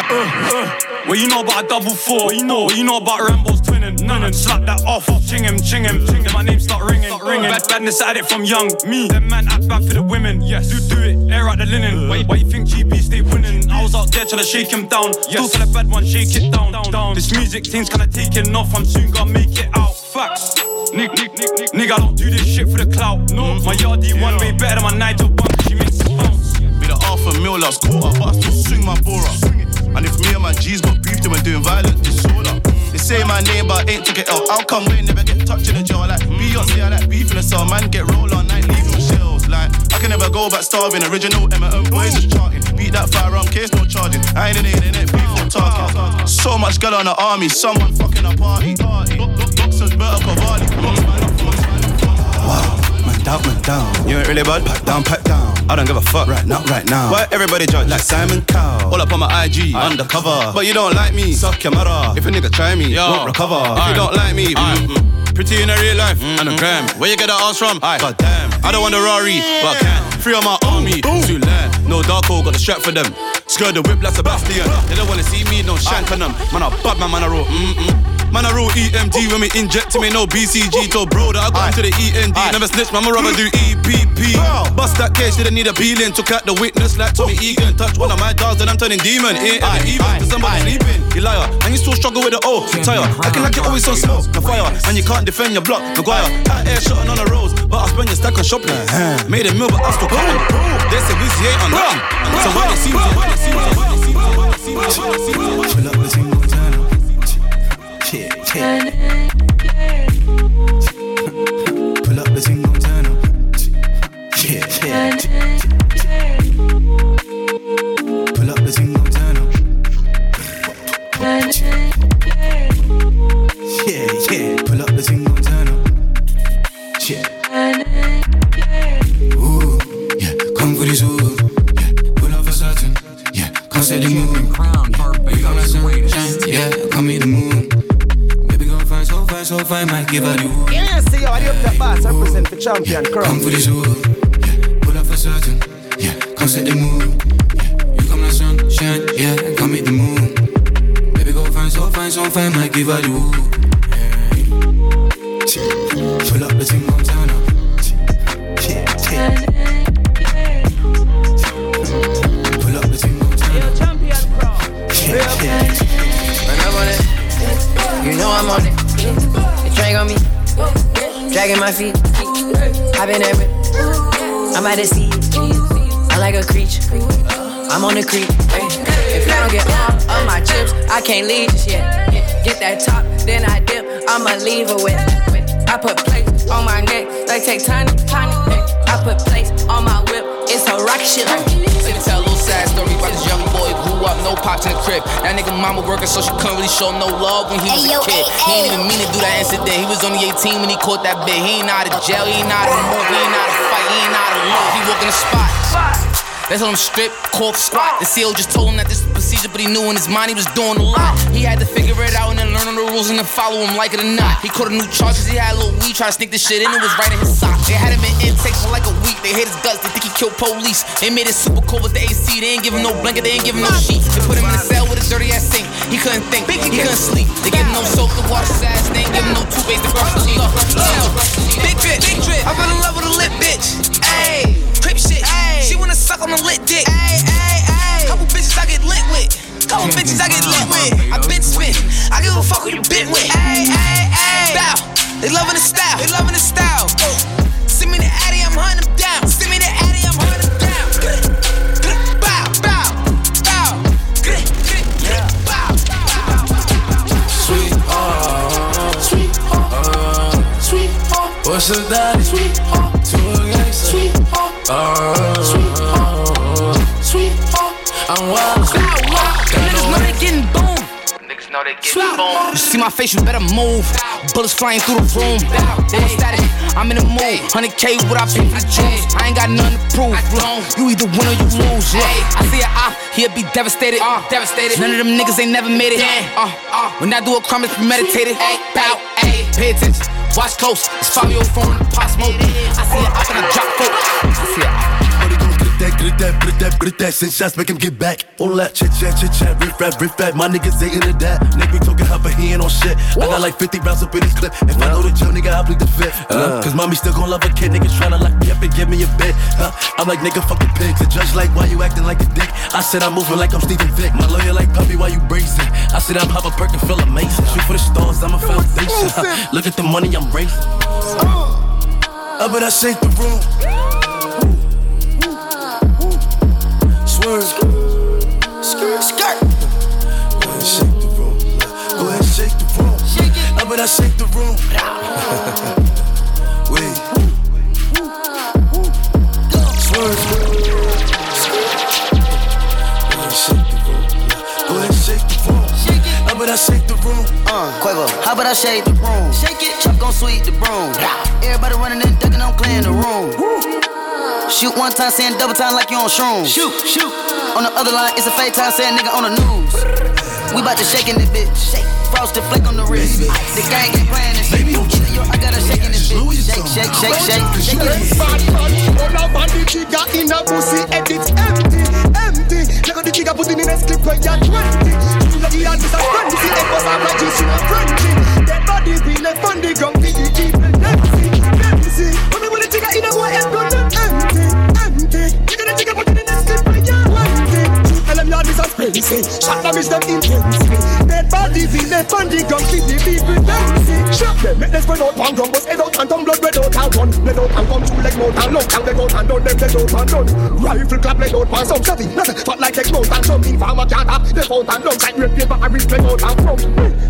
like Well you know about a double four. Well, you know about Rambo's twinning. None slap that off. Ching him. Then my name start ringing. Badness I had it from young me. Them man act bad for the women. Yes, do it. Air out the linen. Why you think GB stay winning? I was out there trying to shake him down. Yes. Still for the bad one, shake it down. This music thing's kinda taking off. I'm soon gonna make it out. Facts. Nigga, I don't do this shit for the clout. No, my yardie one way better than my Nigel one, cause she makes it bounce. Be the half a mil last quarter, but I still swing my bora. And if me and my G's got beefed, then we're doing violent disorder. They say my name, but I ain't took it out. I'll come away, never get touched in the jail. Like Beyonce, I like beef in the cell. Man, get roll on night, leave no shells. Like, I can never go back starving. Original M&M boys is charting. Beat that firearm case, no charging. I ain't in it, beef, no talking. So much girl on the army, someone fucking a party. Johnson's better Cavalli. Wow, man down, you ain't really bad. Pack down, I don't give a fuck right now. Why everybody judge like Simon Cowell? All up on my IG, undercover. But you don't like me, suck your mother. If a nigga try me, won't recover. If you don't like me, pretty in a real life, and a gram. Where you get that ass from? God damn, I don't want a Rari, but I can. Free on my own, me, too land. No dark hole, got the strap for them. Skirt the whip like Sebastian. They don't wanna see me, no shank on them. Man, I bad man, I roll. Man, I roll EMD when we inject me, no BCG. Told bro that I got into the END. Never snitch, man, my rubber do EPP. Bust that case, didn't need a peeling. Took out the witness like Tommy Egan. Touch one of my dogs, then I'm turning demon. Ain't ever even, cause somebody sleeping. You liar, and you still struggle with the O. Tire, acting like you're always so slow. The fire, and you can't defend your block. Maguire, out air shotting on the roads. But I spend your stack on shopping. Made a meal, but I still coming. They say Wizzy ain't on nothing. So when it seems, pull up the single turn up. Pull up the single turn up. Pull up the single turn up. Ooh, yeah, come for this ooh. Yeah, pull up for certain. Yeah, come set the moon. We gonna shine, yeah, come meet the moon. So fine, might give her the woo. Yeah, see how I up the bass, represent the champion crowd. Come for this woo, yeah, pull up for certain. Yeah, come set the moon. Yeah, you come the sunshine, yeah, and come meet the moon. Baby, go find so fine, might give her the woo. Yeah, pull up the thing, come down up. Pull up the thing, come down up. Champion crowd. When I'm on it, you know I'm on it. The train on me, dragging my feet. I've been every, I'm out of sea. I'm like a creature, I'm on the creek. If I don't get all of my chips, I can't leave just yet. Get that top, then I dip, I'ma leave her with. I put plates on my neck, they take tiny. I put plates on my whip, it's a rocket shit. Let me tell a little sad story about this young boy. Up, no pops in the crib. That nigga mama working, so she couldn't really show him no love when he was a kid. He ain't even mean to do that incident. He was only 18 when he caught that bit. He ain't out of jail, he ain't out of the movie, he ain't out of fight, he ain't out of love. He walking the spot. They told him strip, cork, squat. The CO just told him that this was procedure, but he knew in his mind he was doing a lot. He had to figure it out and then learn all the rules and then follow him like it or not. He caught a new charge cause he had a little weed, try to sneak this shit in, it was right in his sock. They had him in intake for like a week. They hate his guts, they think he killed police. They made it super cold with the AC. They ain't give him no blanket, they ain't give him no sheets. They put him in a cell with a dirty ass sink. He couldn't think, he couldn't sleep. They give him no soap to wash his ass. They ain't give him no toothpaste to brush his teeth. Big drip, I fell in love with a lit bitch. Ayy, crip shit, ayy. She wanna suck on a lit dick. Ayy, couple bitches I get lit with. I been spit. I give a fuck who you been with. Ayy. Bow. They loving the style. Send me the Addy, I'm hunting them down. Bow. Sweetheart. What's the daddy? Sweetheart. To a gangster. Sweetheart. I'm wild. You see my face, you better move. Bullets flying through the room. I'm in the mood. 100K, what I pay for the juice. I ain't got nothing to prove. You either win or you lose. I see an op, he'll be devastated. None of them niggas ain't never made it. When I do a crime, it's premeditated. Pay attention, watch close. It's 504 in the pot smoke. I see an op and I drop folk. Grit that, send shots, make him get back. All that chit-chat, riff rap. My niggas ain't into that. Nigga be talking hot, but he ain't on shit. I got like 50 rounds up in his clip. If I know the jail, nigga, I plead the fifth. Cause mommy still gon' love a kid. Niggas tryna lock me up and give me a bit. I'm like, nigga, fuck the pigs. The judge like, why you acting like a dick? I said I'm moving like I'm Stephen Vick. My lawyer like, puppy, why you bracing? I said I'm hop a perk and feel amazing. Shoot for the stars, I'm a foundation. Look at the money I'm raising. But I shake the room. Skirt. Go ahead, shake the room. Shake it. I bet I shake the room. Wait. Go ahead, shake the room. I bet I shake the room. Quavo, how about I shake the broom? Shake it, chop gon' sweep the broom. Everybody running and ducking, I'm clearing the room. Shoot one time, saying double time like you on shrooms. Shoot, shoot. On the other line, it's a fake time, saying nigga on the news. We bout to shake in this bitch. Shake, frosted flake on the wrist. The gang ain't playing this shit. I gotta shake in this bitch. Shake, shake, shake, shake, shake, shake. Bad money, all our body trigger in a pussy, edit empty, empty. Look at the trigger put in the next clip when you're 20. The answers are friendly, see it was our graduation and friendly. Dead bodies be left on the ground, the evil empty, empty. When we will the trigger in a war, it's gonna empty, empty. You get the trigger put in the next clip when you're 20. Tell them your answers are crazy, shot them is them intensity. Dead bodies be left on the ground, the evil empty. Shot them, make them spread out one drum, but head out and tongue blood, red out and run. Red out and come through leg mouth and lock, and leg out and down, them leg out and done. Rifle clap, leg out and some savvy, nothing, but like leg mouth and some informer can't have. They found and done, like paper I read play out and from.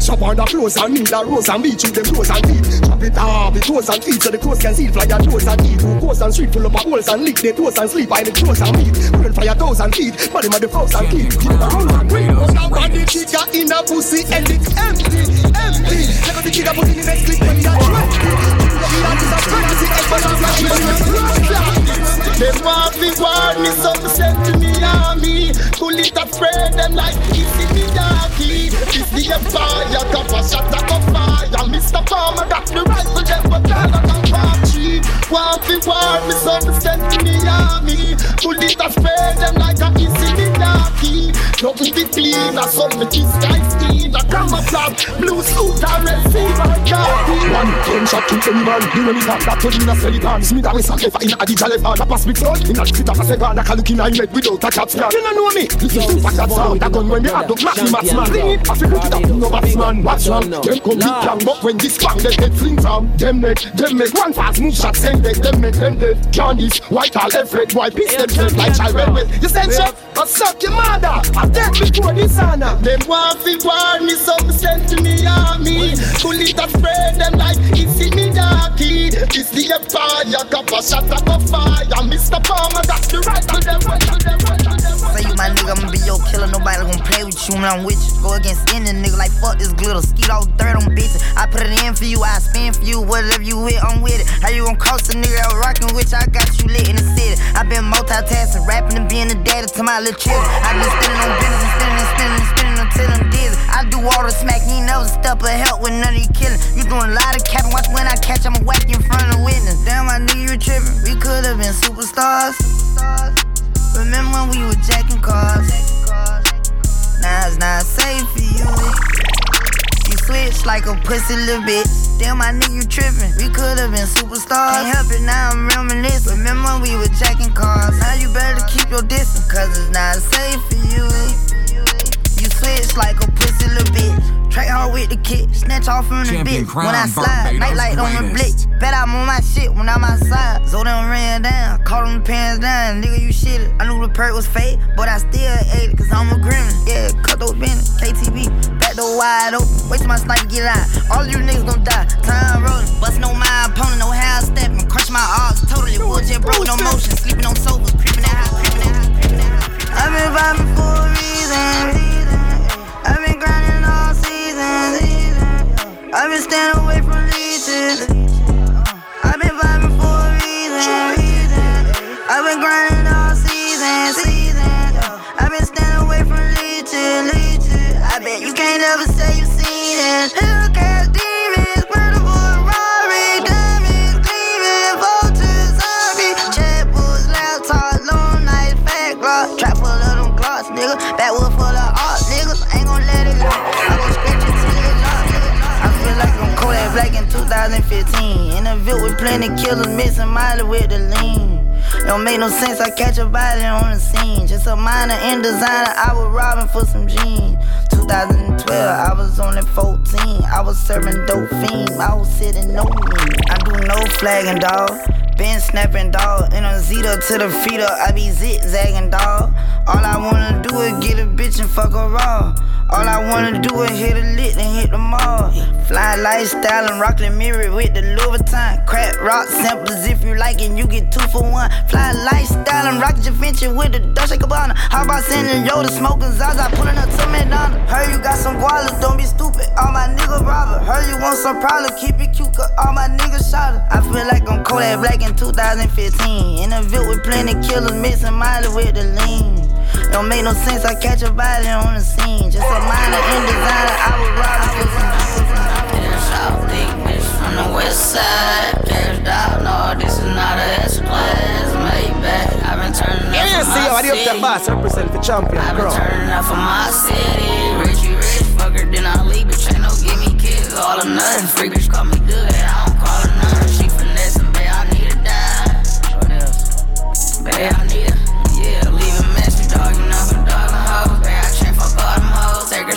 Shop on the clothes and need a rose and meet you them clothes and feet. Chop it off the toes and feet so the clothes can see fly your nose and eat. Who goes and street full up of holes and lick their toes and sleep by the clothes and meat. Couldn't fry a thousand feet, but him at the frogs and keep. Give a roll and wait. One of the chica in a pussy and it's empty, empty. Look at the chica put in the next clip when you're 20. They want me, warn me, some said to me army. Pull it afraid and like kissing me darky. It's the empire, got a shot that got fire. Mr. Farmer got the rifle, that was all I got party. Want me, warn me, some said to me army. Pull it afraid and like a kissing me darky. Nothing be clean, I saw me kiss guy skin. I camouflage, blue suit, I receive my copy. One ten shot, two ten man. You know me that told me not sell it on. Smith always sacrifice in a digital bar. That pass me throat in a street of a second. I can look in a head without a chop scan. You don't know me. This is too fast that sound. That gun when me adopt Mac me Matsman. Bring it, I feel put it up in no Batsman. What's wrong? Them come big gang, but when this bang they get fling from. Them make one fast move shot send it. Them make them dead. Johnny's white all effort. Why piss themselves like child red. You send shit, I suck your mother. I death before this honor. Them want to warn me, some send to me army. Pull it up, spread them like it's in me dark. It's the empire, got a shot at the fire. Mr. Palmer, that's the right to the right to the right to the right. Say you my nigga, I'ma be your killer. Nobody gonna play with you when I'm with you. Go against any nigga like fuck this glitter. Skeet all dirt on bitches. I put it in for you, I spin for you. Whatever you with, I'm with it. How you gonna cost a nigga out rockin' with you? I got you lit in the city. I been multitasking, rapping and being a daddy to my little children. I been spinning on business and spinning and spinning and spinning until I'm dizzy. I do all the smack, you never step or help with none of you killing. You doing a lot of capping, watch when I catch, I'ma whack in front of witness. Damn, I knew you were tripping. We could have been superstars. Remember when we were jacking cars? Now it's not safe for you. You switch like a pussy little bitch. Damn, I knew you tripping. We could have been superstars. Can't help it, now I'm reminiscing. Remember when we were jacking cars? Now you better keep your distance, cause it's not safe for you. You switch like a pussy little bitch. Track hard with the kick, snatch off from the bitch. When I slide, nightlight on the blitz. Bet I'm on my shit when I'm outside. Zodan ran down, caught him pants down. Nigga, you shitted. I knew the perk was fake, but I still ate it, cause I'm a grimace. Yeah, cut those bins, KTB, back door wide open. Wait till my sniper get out. All you niggas gon' die. Time rolling, bustin' on my opponent, no half stepping. Crush my odds, totally. Wood jet broke, no motion. Sleeping on sofas, creeping that high, creeping that high, creeping that high. I've been vibing for a reason. I've been grinding. I've been staying away from leeches. I've been vibing for a reason. I've been grinding all season. I've been staying away from leeches. I bet you can't ever say you've seen it. Hellcats, demons, murder for Rory, diamonds, gleaming, vultures, zombie, checkbooks, laptops, long nights, fat glock, trap full of them glocks, nigga, backwood full of art, niggas, ain't gon' let it go. Kodak Black in 2015. In a view with plenty killers, mixing Molly with the lean. Don't make no sense, I catch a body on the scene. Just a minor in designer, I was robbing for some jeans. 2012, I was only 14. I was serving dope fiends, I was sitting no meat. I do no flagging, dawg. Been snapping, dawg. In a Zeta to the feet up, I be zigzagging, dawg. All I wanna do is get a bitch and fuck her raw. All I wanna do is hit a lick and hit the mall. Flying lifestyle and rockin' mirror with the Louis Vuitton. Crack rock samples if you like it, you get 2 for 1. Flying lifestyle and rockin' Givenchy with the Dolce & Gabbana. How about sending yo to smoking Zaza, pullin' up to Madonna. Heard you got some gualas, don't be stupid, all my niggas robber. Heard you want some problem, keep it cute, cause all my niggas shot her. I feel like I'm Kodak Black in 2015. In a ville with plenty killers, mixing Miley with the lean. Don't make no sense, I catch a body on the scene. Just a minor in designer, I was robbing for some. This South Dick bitch from the west side. Cashed out, no, this is not a S-class. Maybach, I've been turning up for my city. I've been turning up for my city. Richie rich, fucker, then I leave, bitch, ain't no give me kids, all or nothing. Free bitch, call me good, I don't call her nothing. She finessing, babe, I need a dime. What else? Babe, I need a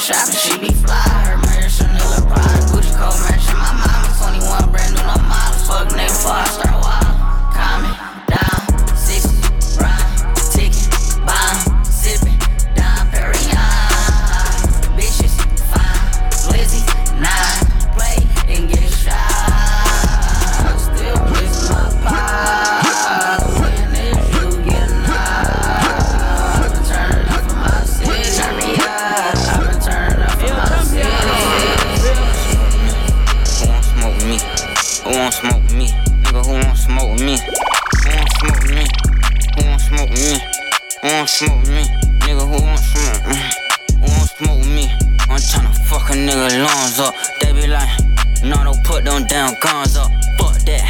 shop and she be fly, her man, Chanel, pride, Gucci, cold merch, and my mama, 21, brand new, no mama, fuck nigga, before I start wild, calm down, 60, rhyme, ticket, bomb, sippin', dime, Perignon, bitches, fine, blizzy, nine, play, and get shot, still with my pie. Smoke with me, nigga. Who won't smoke with me? Who won't smoke with me? Who won't smoke with me? Who won't smoke with me? Nigga, who won't smoke with me? Who won't smoke with me? I'm tryna fuck a nigga lungs up. They be like, no, don't put them damn guns up. Fuck that.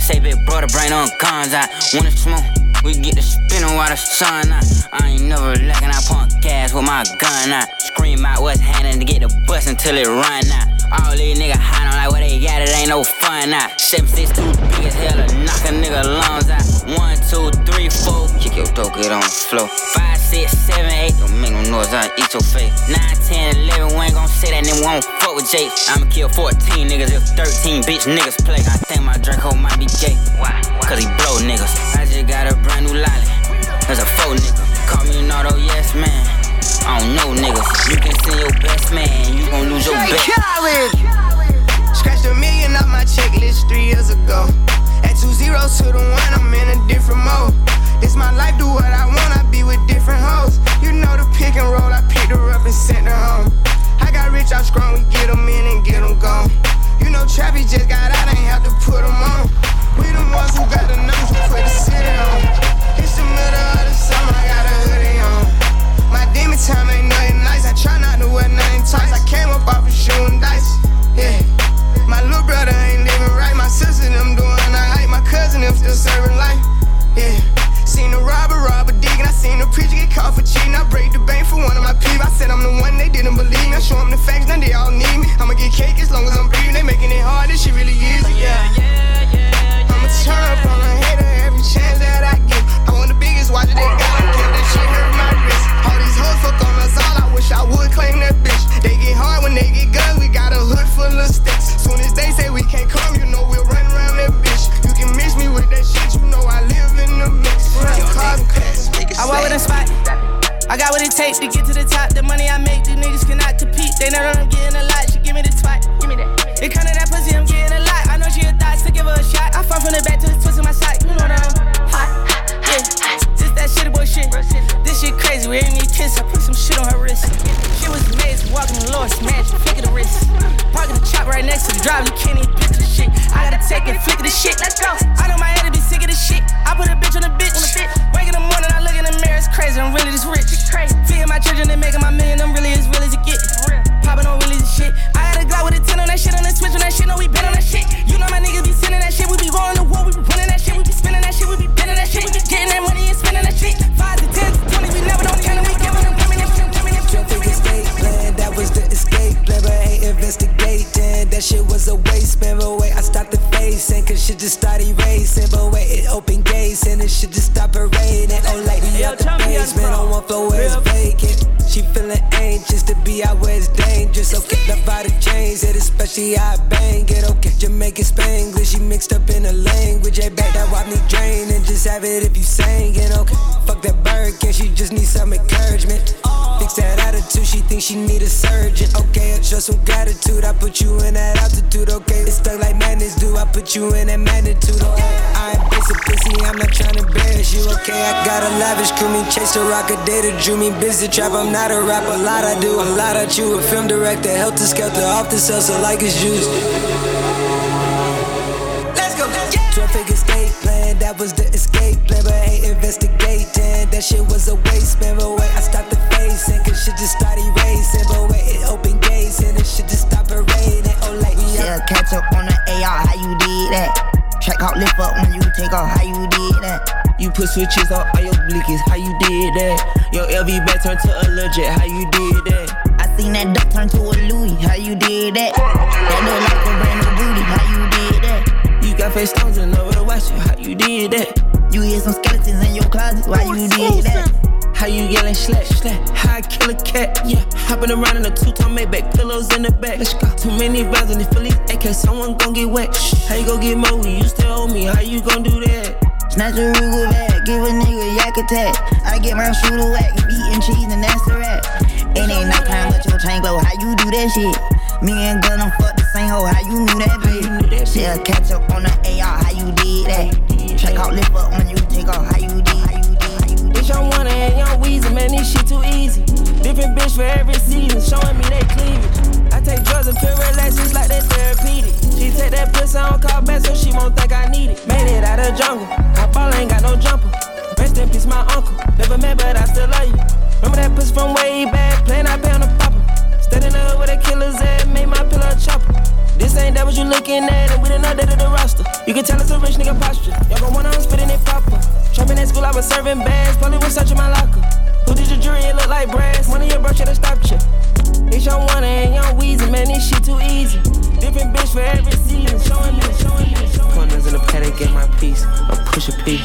Say big brother, bring them guns out. Wanna smoke? We get to spinning while the sun out. I ain't never lacking. I pump gas with my gun out. Scream out what's happening to get the bus until it run out. All these niggas hiding like what they got, it ain't no fun now. 762 big as hell to knock a nigga lungs out. 1, 2, 3, 4, kick your dope, get on the floor. 5, 6, 7, 8, don't make no noise, I'll eat your face. 9, 10, 11, we ain't gon' say that, then we won't fuck with Jake. I'ma kill 14 niggas if 13 bitch niggas play. I think my Draco might be gay, why? Cause he blow niggas. I just got a brand new lolly, there's a faux nigga. Call me an auto, yes man. I don't know, niggas. You can send your best man, you gon' lose your best. Scratched $1 million off my checklist 3 years ago. At 2 zeros to the one, I'm in a different mode. This my life, do what I want, I be with different hoes. You know the pick and roll, I picked her up and sent her home. I got rich, I'm strong, we get them in and get them gone. You know Trappy just got out, ain't have to put them on. We the ones who got the numbers, we put the city on. It's the middle of the summer, I got a hoodie on. My demon time ain't nothing nice. I try not to wear nothing tight. I came up off of shooting dice. Yeah. My little brother ain't living right. My sister them doing alright. My cousin them still serving life. Yeah. Seen a robber rob a dig, and I seen a preacher get caught for cheating. I break the bank for one of my peeps. I said I'm the one they didn't believe me. I show them the facts, now they all need me. I'ma get cake as long as I'm breathing. They making it hard, this shit really easy. Yeah. I'ma turn up on a hater every chance that I get. I want the biggest watch that they got. I kept that shit hurt my wrist. All these hoods fuck on us all, I wish I would claim that bitch. They get hard when they get guns, we got a hood full of sticks. Soon as they say we can't come, you know we'll run around that bitch. You can miss me with that shit, you know I live in the mix. I walk with a spot, I got what it takes to get to the top. The money I make, these niggas cannot compete. They know that I'm getting a lot, she give me the twat. Give me that. It kind of that pussy, I'm getting a lot. I know she a thot, so give her a shot. I fall from the back to the twist of my side, you know that I'm hot. Yeah, just that shitty boy shit. This shit crazy, we ain't need kiss. I put some shit on her wrist. She was amazed, walking the Lord, smash, flick of the wrist. Parking the chop right next to the drive, you can't even pick the shit. I gotta take it, flick of the shit, let's go. I know my head to be sick of this shit. I put a bitch on a bitch. Wake in the morning, I look in the mirror, it's crazy, I'm really this rich. Feeding my children and making my million, I'm really as real as it get. Popping on really this shit. I had a Glock with a 10 on that shit, on the switch on that shit, no, we been on that shit. You know my niggas be sending that shit, we be rolling the war, we be running that shit, we be spinning that shit, we be bending that shit, we be getting that money and spending that shit. 5 to 10 to 20, we never don't count and we giving them women that shit. Jumping escape plan, that was the escape plan, but I ain't investigating. That shit was a waste, man, but wait, I stopped the facing, cause shit just started racing, but wait, it opened gates, and it shit just stopped parading. Oh, lady, out the basement, on one floor where it's vacant. She feeling anxious to be out where it's dangerous, so get up out of chains, it is special. she I bang it, okay. Jamaican Spanglish, she mixed up in a language. Hey, back that wop me drain and just have it if you singin', okay. Fuck that Birkin, she just needs some encouragement. Fix that attitude, she thinks she need a surgeon. Okay, I show some gratitude, I put you in that altitude, okay. It's stuck like madness, do I put you in that magnitude, okay. I ain't piss a pissy, I'm not trying to embarrass you, okay. I got a lavish crew, me chase a rock, a data drew me busy trap. I'm not a rapper, a lot I do, a lot I chew. A film director, helter skelter, off the cell, so like it's juice. Let's go, yeah. 12-figure state plan, that was the escape plan, but ain't investigating. That shit was a waste, man, but wait, I stopped the facing, cause shit just started racing, but wait, it opened gates, and it shit just stopped parading. Oh, like, yeah, catch up on the AR, how you did that? Track out, lift up when you take off, how you did that? You put switches on all your blickies, how you did that? Your LV back turned to a legit, how you did that? I seen that duck turn to a Louis, how you did that? That look like a brand new booty, how you did that? You got face stones and over the watch, how you did that? You hear some skeletons in your closet, why you did that? How you yelling slash, slash, how I kill a cat, yeah. Hopping around in a two-ton Maybach, pillows in the back. Let's go. Too many rounds in the Phillies, AK, someone gon' get wet. How you gon' get more, you still owe me, how you gon' do that? Snatch a Ruger back, give a nigga yak attack. I get my shooter whack, beatin' cheese and that's a wrap. It ain't no time with your chain glow, how you do that shit? Me and Gun, I'm fucked the same hoe, how you knew that, bitch? She'll catch up on the AR, how you did that? Track out, lift up when you take off, how you did that? Bitch, I wanna and y'all wheezing, man, this shit too easy. Different bitch for every season, showing me they cleavage. I take drugs and feel relaxed, it's like they therapeutic. She take that pussy, I don't call back, so she won't think I need it. Made it out of jungle, cop all ain't got no jumper. Rest in peace, my uncle, never met, but I still love you. Remember that pussy from way back, playing I pay on the popper. Standing up with the killers at, made my pillow chopper. This ain't that what you looking at, and we done updated the roster. You can tell it's a rich nigga posture. Y'all gon' wanna, I'm spitting it proper. Trapping at school, I was serving bags, probably was searching my locker. Who did your jury, it look like brass. One of your bro should've stopped you. It's your wanna and your wheezy, man, this shit too easy. Different bitch for every season, showing me, showing me, showing me. Corners in the paddock, get my piece, I'm pushing P.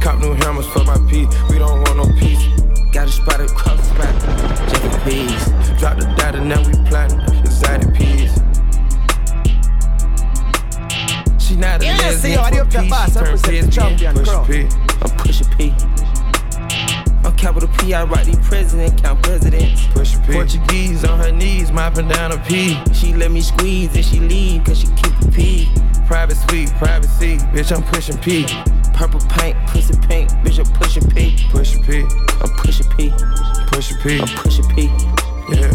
Cop new hammers for my P, we don't want no peace. Got a spot at cross spot, Jackie P's. Drop the data, now we plotting, excited P's. She not a lesbian, I'm pushing P. I'm capital P, I rock the president, count presidents. Push P. Portuguese on her knees, mopping down a P. She let me squeeze and she leave, cause she keep a P. Private suite, privacy, bitch, I'm pushing P. Purple paint, pussy paint, bitch, I'm pushing P. Push P. I'm pushing P. Push P. I'm pushing P. Yeah.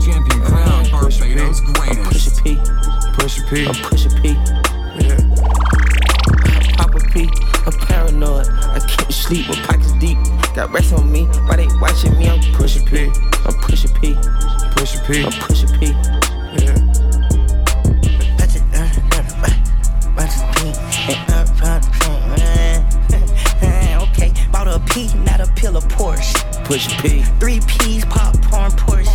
Champion crown, Barbados greatest. I'm pushing P. Push P. I'm pushing P. Yeah. Papa P, I'm paranoid. I can't sleep with pockets deep. Got rest on me, why they watching me? I'm pushing P. I'm pushing P. Pushing P. I'm pushing P. Yeah. I just okay, bought a P, not a pill of Porsche. Pushing P. 3 P's, popcorn Porsche.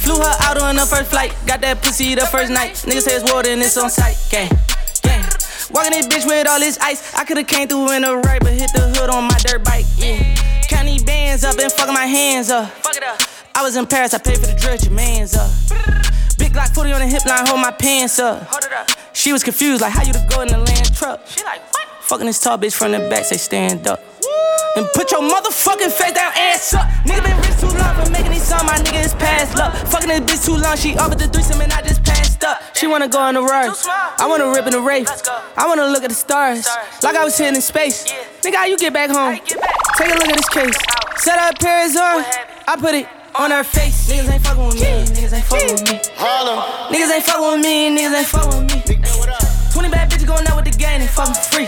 Flew her out on the first flight, got that pussy the first night. Niggas say it's water and it's on sight, gang, gang. Walking this bitch with all this ice, I coulda came through in the right, but hit the hood on my dirt bike, yeah. Counting bands up and fucking my hands up. I was in Paris, I paid for the dress, your man's up. Big Glock 40 on the hip line, hold my pants up. She was confused, like how you to go in the Land truck? She like, what? Fucking this tall bitch from the back, say stand up. And put your motherfucking face down, ass up. Nigga been rich too long for making these songs, my nigga is past luck. Fucking this bitch too long, she up with the threesome and I just passed up. She wanna go on the ride, I wanna rip in the race. I wanna look at the stars, like I was hitting in space. Nigga, how you get back home? Take a look at this case. Set up Paris on, I put it on her face. Niggas ain't fucking with me, niggas ain't fucking with me. Niggas ain't fucking with me, niggas ain't fucking with me. 20 bad bitches going out with the gang and fucking free.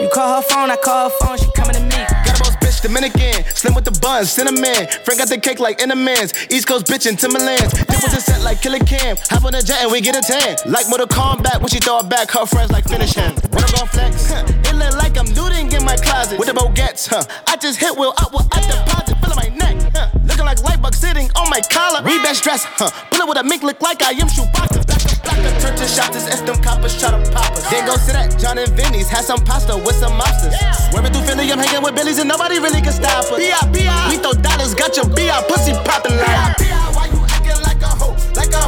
You call her phone, I call her phone, she coming to me. Got a boss bitch, Dominican, slim with the buns, cinnamon. Frank got the cake like Enderman's, East Coast bitch in Timberlands. This was a set like Killer Cam, hop on a jet and we get a tan. Like Mortal Kombat, when she throw it back, her friends like finish him. When I gon' flex, it look like I'm looting in my closet. With the Bogats, I just hit Will up with a deposit, feelin' my neck, looking like Lightbuck sitting on my collar. Reebok dress, bullet with a mink, look like I am Chewbacca. Blocker, turn to shots, if them coppers try to pop us. Then go sit at John and Vinny's, had some pasta with some mobsters. Swerving through Philly, I'm hanging with Billies and nobody really can stop us. B.I., B.I., we throw dollars, got your B.I. pussy poppin' like B.I., why you actin' like a hoe, like a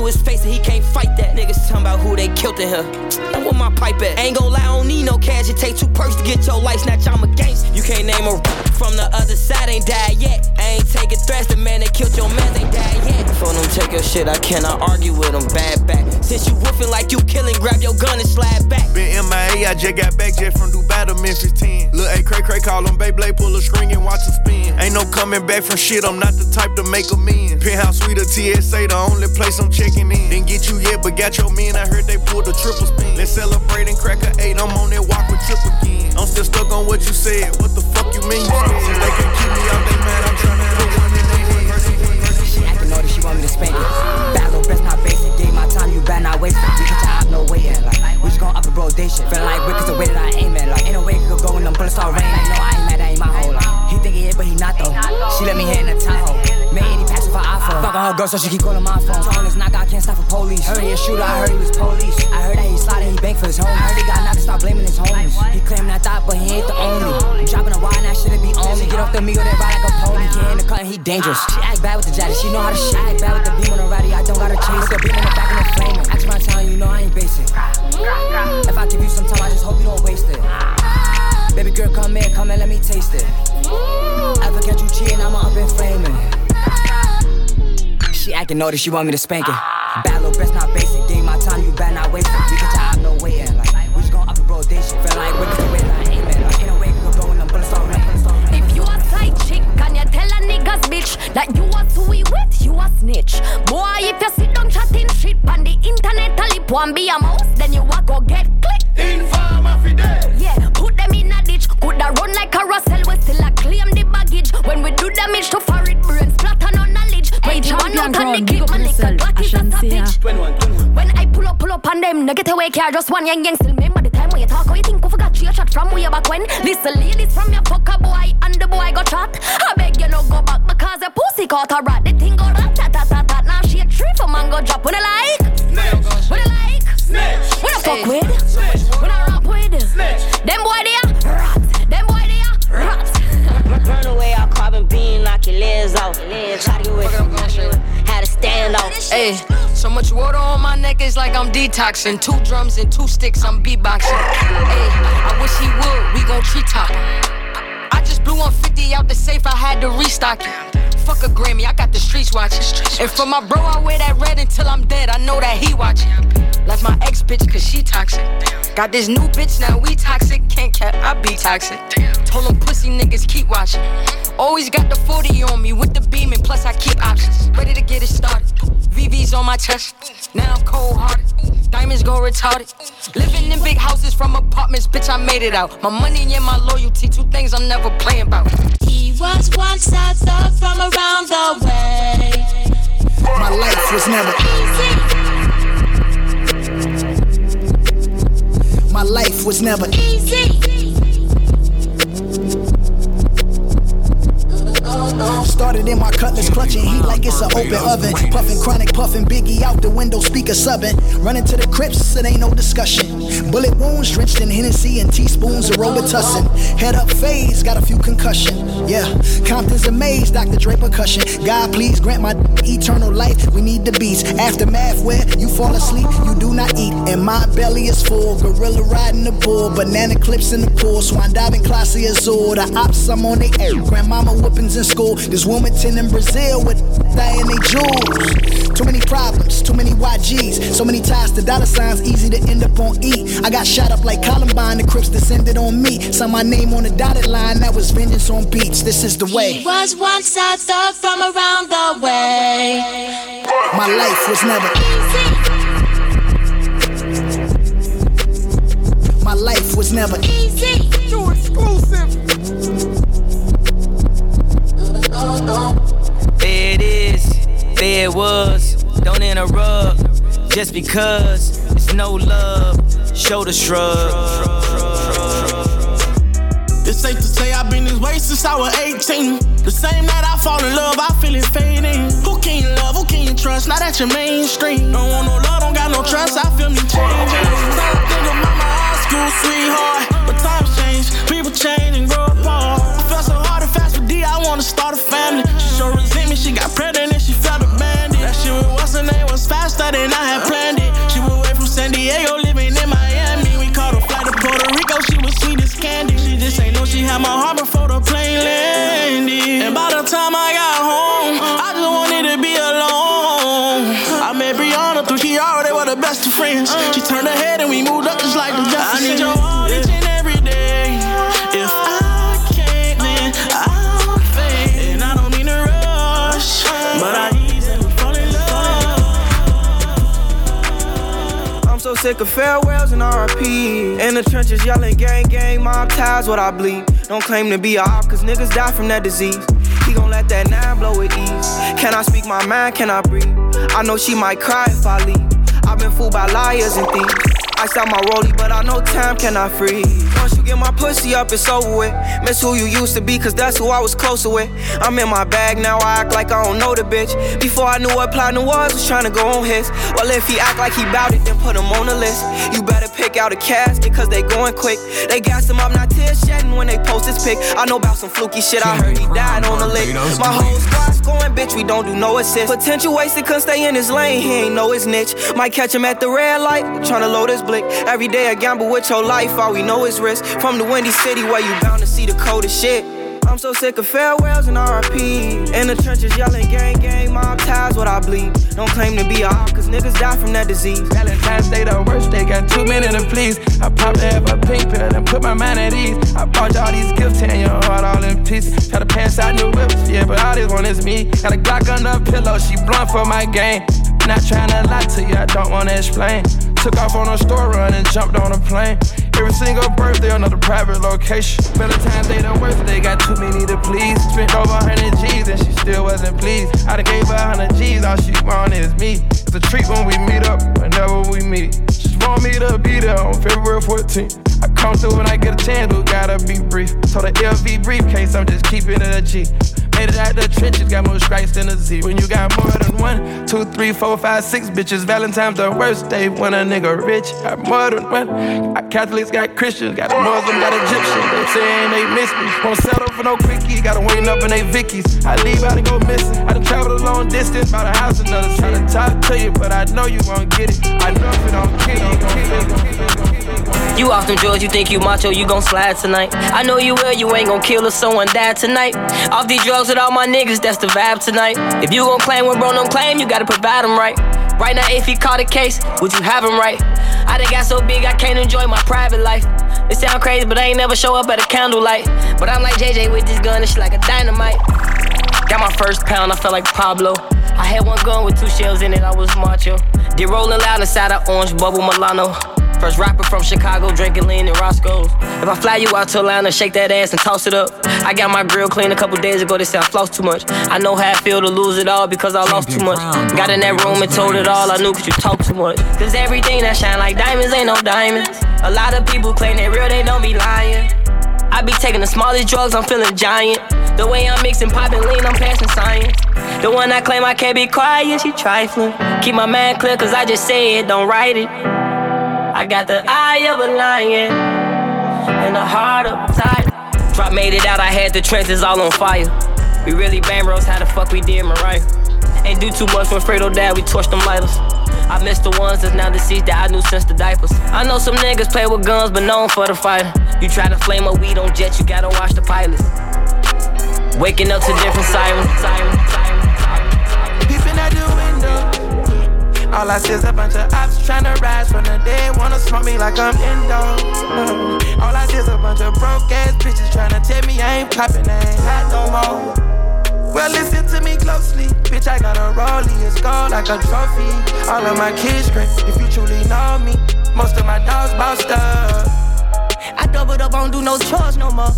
to his face and he can't fight that. Niggas talking about who they killed in here. That's where my pipe at. Ain't gon' lie, I don't need no cash. It takes 2 perks to get your life snatched. I'm a gangster. You can't name a from the other side, ain't died yet. I ain't taking threats. The man that killed your man ain't died yet. For them take your shit, I cannot argue with them. Bad back. Since you woofing like you killing, grab your gun and slide back. Been MIA, I just got back, jet from Dubai to Memphis 10. Lil' A Cray Cray call him Beyblade, pull a string and watch him spin. Ain't no coming back from shit, I'm not the type to make amends. Penthouse suite or TSA, the only place I'm checking in. Didn't get you yet, but got your men, I heard they pulled a triple spin. Let's celebrate and crack a 8, I'm on that walk with Trip again. I'm still stuck on what you said, what the fuck you mean? Since they can keep me out, they mad, I'm trying to put one in their head. She acting all that she want me to spend it. Bad little breast, not basic, gave my time, you better not waste it. We can tie up, no waiting, like, we just gon' up the rotation. Feelin' like Rick is the way that I aim it, like, ain't no way it could go when them bullets all rain. Like, no, I ain't mad, that ain't my whole life. He think he hit, but he not though. She let me hit in the Tahoe. Made any passion for iPhone. Fuckin' her girl, so she keep calling my phone. So on this knockout, can't stop for police. Heard he a shooter, I heard he was police. I heard that he slotted, he banked for his homies. I heard he got knocked, stop blaming his homies. He claimin' that thought, but he ain't the only. Dropping a wine, that shouldn't be only. Get off the meal, they ride like a pony. Get in the cut and he dangerous. She act bad with the jaddy, she know how to shit. I act bad with the beam on the ratty, I don't gotta chase. The beam on the back and the flame. Ask my time, you know I ain't basic. If I give you some time, I just hope you don't waste it. Baby girl, come in, let me taste it. Ever catch you cheating, I'ma up and flaming. She acting naughty, she want me to spank it. Bad little breast, not basic. Gave my time, you better not waste it. We can tie up, no waiting. Like, we just gon' up the rotation. Feel like we're the way that I aim it. Like, ain't no way we go when them bullets all rain. If you a side chick, can you tell a niggas bitch that you was who we with, you a snitch? Boy, if you sit down chatting shit on the internet, a lip one be a mouse, then you a go get clicked. Informer Fidel. Yeah, put them in a ditch. Coulda run like a Russell, we still a claim the baggage. When we do damage to foreign brains, flatten on knowledge. Hey, champion broad, big up myself, I shan't see ya. When I pull up on them, no get away car, just one yang yang. Still remember the time when you talk, how you think we forgot your chat from way back when? Listen, ladies from your fucker boy, and the boy got shot. I beg you no go back, because your pussy caught a rat. The thing go rat, tat, tat, tat, tat. Now she a tree for mango drop. When I like, snitch. When I like, snitch. When I fuck with, snitch. When I rap with, snitch. Them boy there, rats. Them boy there, rats. Run away, I'll carbon bean, knock your legs off. Try to with how to stand off. Hey, so much water on my neck, it's like I'm detoxing. 2 drums and 2 sticks, I'm beatboxing. Hey, I wish he would, we gon' treetop. I just blew 150 out the safe, I had to restock it. Fuck a Grammy, I got the streets watching. And for my bro, I wear that red until I'm dead. I know that he watching. Like my ex bitch, cause she toxic. Got this new bitch, now we toxic. Can't cap, I be toxic. Told them pussy niggas keep watching. Always got the 40 on me with the beam and plus I keep options. Ready to get it started. VV's on my chest. Now I'm cold hearted. Diamonds go retarded. Living in big houses from apartments, bitch, I made it out. My money and my loyalty, 2 things I'm never playing about. He was once a thug from around the way. My life was never easy. My life was never easy. Started in my cutlass, clutching heat like it's an open oven. Puffin' chronic, puffin' Biggie out the window, speaker subbin'. Running to the crypts, it ain't no discussion. Bullet wounds drenched in Hennessy and teaspoons of Robitussin. Head up phase, got a few concussion. Yeah, Compton's amazed, Dr. Dre percussion. God please grant my eternal life, we need the beats. Aftermath where you fall asleep, you do not eat. And my belly is full, gorilla riding the bull. Banana clips in the pool, swan diving, classy azure. The ops, I'm on they air, grandmama whoopings in school. This Wilmington in Brazil with dying they jewels. Too many problems, too many YGs. So many ties to dollar signs, easy to end up on E. I got shot up like Columbine, the Crips descended on me. Signed my name on the dotted line, that was vengeance on beats. This is the way. He was once a thug from around the way. My life was never easy. My life was never easy. You exclusive. There it is, there it was. Don't interrupt, just because it's no love. Shoulder shrug. It's safe to say I've been this way since I was 18. The same night I fall in love, I feel it fading. Who can you love, who can you trust? Now that you're mainstream. Don't want no love, don't got no trust, I feel me changing. Time to think about my high school sweetheart, but times change, people change and grow apart. I felt so hard and fast with D, I wanna start a family. She sure resent me, she got pregnant and she felt abandoned. That shit with what's her name was faster than friends. She turned her head and we moved up just like the rest. I need your all each and every day. If I can't, then I'll fade. And I don't mean to rush, but I easily fall in love. I'm so sick of farewells and RIPs. In the trenches yelling gang, gang, mob ties, what I bleed. Don't claim to be a op, cause niggas die from that disease. He gon' let that nine blow with ease. Can I speak my mind? Can I breathe? I know she might cry if I leave. I've been fooled by liars and thieves. I saw my rollie, but I know time cannot freeze. Once you get my pussy up, it's over with. Miss who you used to be, cause that's who I was closer with. I'm in my bag, now I act like I don't know the bitch. Before I knew what platinum was tryna go on his. Well, if he act like he bout it, then put him on the list. You better pick out a casket, cause they going quick. They gas him up, not tears shedding when they post his pic. I know about some fluky shit, I heard he died on the lick. My whole squad's going, bitch, we don't do no assist. Potential wasted, couldn't stay in his lane, he ain't know his niche. Might catch him at the red light, tryna load his blick. Every day a gamble with your life, all we know is risk. From the windy city where you bound to see the coldest shit. I'm so sick of farewells and RIPs. In the trenches yelling gang, gang, mob ties, what I bleed. Don't claim to be a op, cause niggas die from that disease. Valentine's Day the worst day, got 2 minutes to please. I popped half a pink pill and put my mind at ease. I bought y'all these gifts, tearing your heart all in pieces. Try to pass out new whips, yeah, but all this one is me. Got a Glock under a pillow, she blunt for my game. Not tryna lie to you, I don't wanna explain. Took off on a store run and jumped on a plane. Every single birthday, another private location. Valentine's Day the worst day, got too many to please. Spent over 100 G's and she still wasn't pleased. I done gave her 100 G's, all she want is me. It's a treat when we meet up, whenever we meet. She want me to be there on February 14th. I come through when I get a chance, but gotta be brief. So the LV briefcase, I'm just keeping it a G. Made it out the trenches, got more stripes than a Z. When you got more than 1, 2, 3, 4, 5, 6 bitches, Valentine's the worst day when a nigga rich. Got more than one. Got Catholics, got Christians, got Muslims, got Egyptians. They saying they miss me. Won't settle for no quickie. Gotta wait up in they Vickies. I leave out and go missing. I done traveled a long distance, bought a house another. Tryna talk to you, but I know you won't get it. I know if it don't kill you. You off them drugs, you think you macho, you gon' slide tonight. I know you will, you ain't gon' kill if someone died tonight. Off these drugs with all my niggas, that's the vibe tonight. If you gon' claim what bro don't claim, you gotta provide him right. Right now, if he caught a case, would you have him right? I done got so big, I can't enjoy my private life. It sound crazy, but I ain't never show up at a candlelight. But I'm like JJ with this gun, and she like a dynamite. Got my first pound, I felt like Pablo. I had one gun with 2 shells in it, I was macho. Did rolling loud inside an orange bubble Milano. First rapper from Chicago, drinking lean and Roscoe's. If I fly you out to Atlanta, shake that ass and toss it up. I got my grill clean a couple days ago, they said I flossed too much. I know how I feel to lose it all because I lost too much. Got in that room and told it all I knew, cause you talk too much. Cause everything that shine like diamonds ain't no diamonds. A lot of people claim they real, they don't be lying. I be taking the smallest drugs, I'm feeling giant. The way I'm mixing pop and lean, I'm passing science. The one I claim I can't be quiet, she trifling. Keep my mind clear cause I just say it, don't write it. I got the eye of a lion and the heart of tight. Drop made it out, I had the trenches all on fire. We really bang bros, how the fuck we did Mariah. Ain't do too much when Fredo died, we torched them lighters. I missed the ones that's now deceased that I knew since the diapers. I know some niggas play with guns, but known for the fighter. You try to flame up weed on jets, you gotta watch the pilots. Waking up to different sirens. Peeping out the window. All I see is a bunch of ops tryna rise from the dead. Wanna smoke me like I'm Indo. All I see is a bunch of broke ass bitches tryna tell me I ain't poppin', I ain't hot no more. Well, listen to me closely. Bitch, I got a rollie, it's gold like a trophy. All of my kids great, if you truly know me. Most of my dogs bossed up. I doubled up, I don't do no chores no more.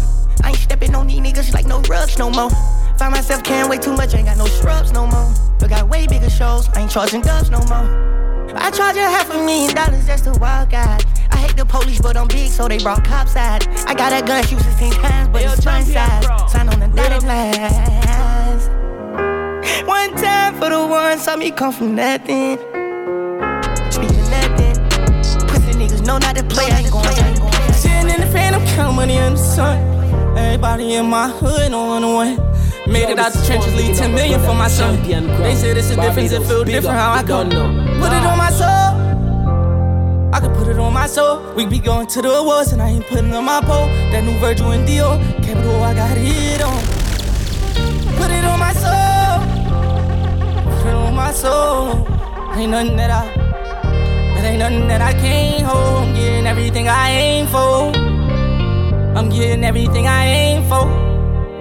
I ain't stepping on these niggas like no rugs no more. Find myself carrying way too much, I ain't got no shrubs no more. But got way bigger shows, I ain't charging dubs no more. I charge a $500,000 just to walk out. I hate the police, but I'm big, so they brought cops out. I got a gun, used to 10 times, but it's fun size. Sign on the dotted line. One time for the one, saw me come from nothing. Speaking nothing. Pussy niggas know not to play, I ain't gon' sitting in the fan, I'm counting money in the sun. Everybody in my hood, no one away. Made it out the trenches, leave 10 million for my son. They said it's a difference, it feel different how I go. Put it on my soul, I could put it on my soul. We be going to the awards and I ain't putting on my pole. That new Virgil and Dior, capital I got it on. Put it on my soul, my soul, ain't nothing that I Cause ain't nothing that I can't hold. I'm getting everything I aim for. I'm getting everything I aim for.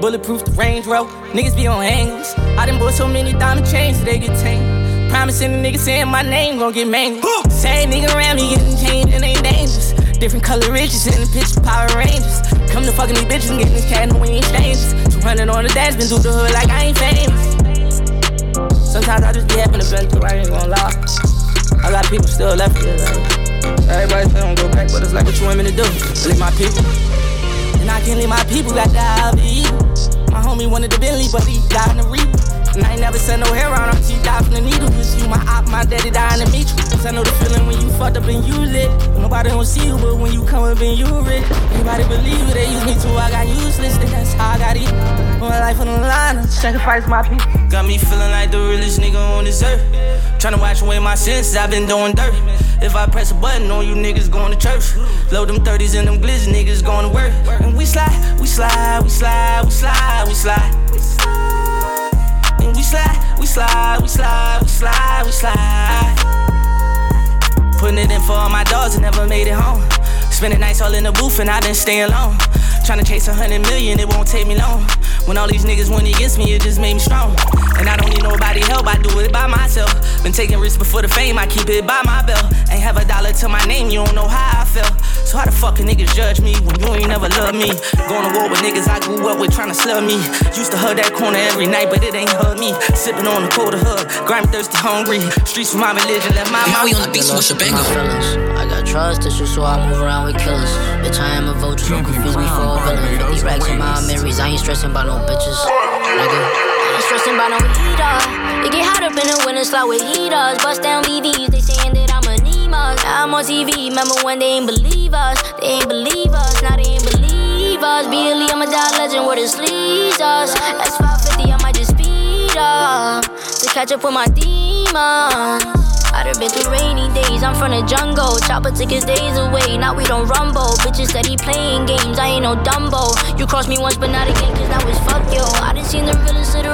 Bulletproof the Range Rover. Niggas be on angles. I done bought so many diamond chains so they get tamed. Promising the niggas saying my name gon' get mangled. Same nigga around me getting changed and they dangerous. Different color riches in the pitch, Power Rangers. Come to fucking these bitches and getting this cat and we ain't strangers. 200 on the dash, been through the hood like I ain't famous. Sometimes I just be having a bend through, I ain't gon' lie. A lot of people still left here, like, everybody say don't go back, but it's like, what you want me to do? Leave my people. And I can't leave my people like that, I'll be evil. My homie wanted the Bentley, but he died in the reaper. And I ain't never sent no hair on her, she died from the needle. Cause you my op, my daddy died in the meat. Cause I know the feeling when you fucked up and you lit. Nobody don't see you, but when you come up and you rich. Anybody believe it, they use me too, I got useless. That's how I got it. Put my life on the line, I sacrifice my people. Got me feeling like the realest nigga on this earth. Tryna watch away my sins, I've been doing dirt. If I press a button on you niggas going to church. Load them 30s and them glitz niggas going to work. And we slide, we slide, we slide, we slide, we slide, we slide. And we slide, we slide, we slide, we slide, we slide. Putting it in for all my dogs and never made it home. Spending nights all in the booth and I been staying alone. Tryna chase 100 million, it won't take me long. When all these niggas went against me, it just made me strong. And I don't need nobody help, I do it by myself. Been taking risks before the fame, I keep it by my belt. Ain't have a dollar to my name, you don't know how I felt. So how the fuck can niggas judge me when you ain't never loved me? Going to war with niggas I grew up with tryna slug me. Used to hug that corner every night, but it ain't hug me. Sipping on the cold hug, grimy, thirsty, hungry. Streets for my religion, left my mouth. Now we on the beach, what's your banger? I got trust issues, so I move around with killers. Bitch, I am a vulture, don't confuse me for a villain. 50 racks in my memories, I ain't stressing about no bitches. Nigga. I'm stressing about no heaters. It get hot up in the winter, slot with heaters. Bust down BVs, they saying that I'm anemic. Now I'm on TV, remember when they ain't believe us. They ain't believe us, now they ain't believe us. BLE, I'm a die legend, where this leads us. S550, I might just speed up to catch up with my demons. I done been through rainy days, I'm from the jungle. Chopper took his days away, now we don't rumble. Bitches said he playing games, I ain't no Dumbo. You crossed me once but not again, cause now it's fuck yo. I done seen the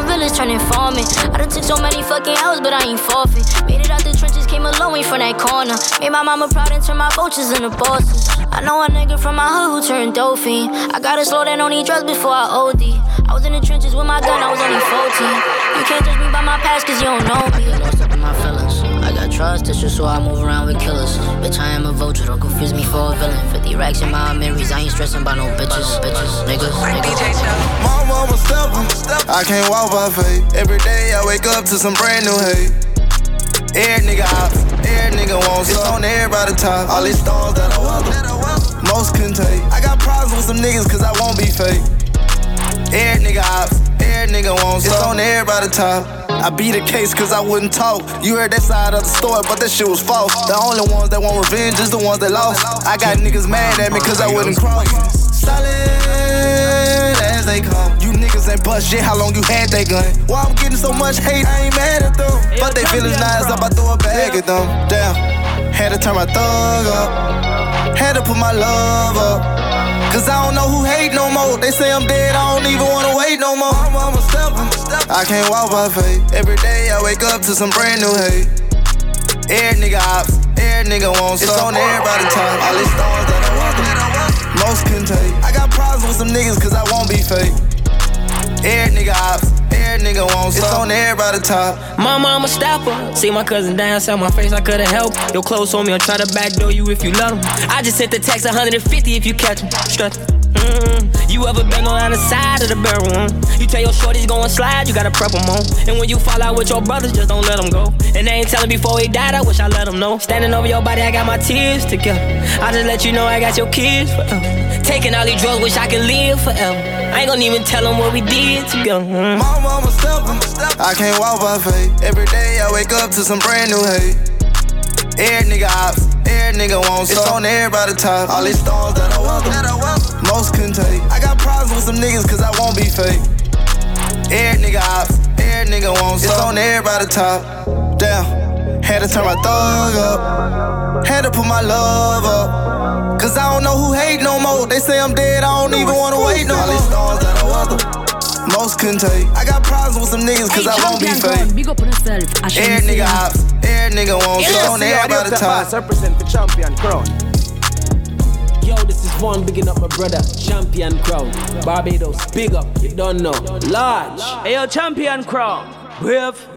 realest turn informant. I done took so many fucking L's but I ain't forfeit. Made it out the trenches, came a long way from that corner. Made my mama proud and turned my vultures into bosses. I know a nigga from my hood who turned dolphin. I gotta slow down on these drugs before I OD. I was in the trenches with my gun, I was only 14. You can't judge me by my past cause you don't know me. I get lost up in my feelings. I got trust issues, so I move around with killers. Bitch, I am a vulture, don't confuse me for a villain. 50 racks in my memories, I ain't stressing about no bitches. Bitches, niggas, niggas. Mama was steppin', I can't walk by faith. Every day I wake up to some brand new hate. Every nigga hops, every nigga wants up. It's on everybody top, all these stars that I welcome. Most couldn't take. I got problems with some niggas cause I won't be fake. Every nigga hops, every nigga wants up. It's on everybody top. I beat the case cause I wouldn't talk. You heard that side of the story, but that shit was false. The only ones that want revenge is the ones that lost. I got niggas mad at me cause I wouldn't cross. Solid as they come. You niggas ain't bust shit, how long you had that gun? Why I'm getting so much hate, I ain't mad at them. But they feelings nice up, I throw a bag at them. Damn, had to turn my thug up. Had to put my love up. Cause I don't know who hate no more. They say I'm dead, I don't even wanna wait no more. I'm a stepper. I can't walk by faith. Every day I wake up to some brand new hate. Every nigga ops, every nigga wants up. It's on everybody top. All these stars that I welcome. Most couldn't take. I got problems with some niggas cause I won't be fake. Every nigga ops, every nigga wants up. It's on everybody top. My mama stopper. See my cousin down, saw my face, I couldn't help. Your clothes on me, I'll try to backdoor you if you love him. I just sent the tax 150 if you catch him. You ever been on the side of the barrel? You tell your shorties gon' slide, you gotta prep them on. And when you fall out with your brothers, just don't let them go. And they ain't telling before he died, I wish I let them know. Standing over your body, I got my tears together. I just let you know I got your kids forever. Taking all these drugs, wish I could live forever. I ain't gon' even tell them what we did together. My mama steppin', I can't walk by faith. Every day I wake up to some brand new hate. Every nigga ops, every nigga wants up. It's on everybody top. All these stars that I welcome. Most couldn't take. I got problems with some niggas cause I won't be fake. Every nigga ops, every nigga wants up. It's on everybody top. Damn, had to turn my thug up. Had to put my love up. Cause I don't know who hate no more. They say I'm dead, I don't even wanna wait no more. All these stars that I welcome. Most couldn't couldn't take. I got problems with some niggas cause I won't be fake. Big up on yourself. Air nigga hops, air nigga won't stone, air by the top. Represent the champion crown. Yo, this is Vaughn bigging up my brother, Champion Crown. Barbados, big up, you don't know. Large. Hey, yo, Champion Crown. Brave.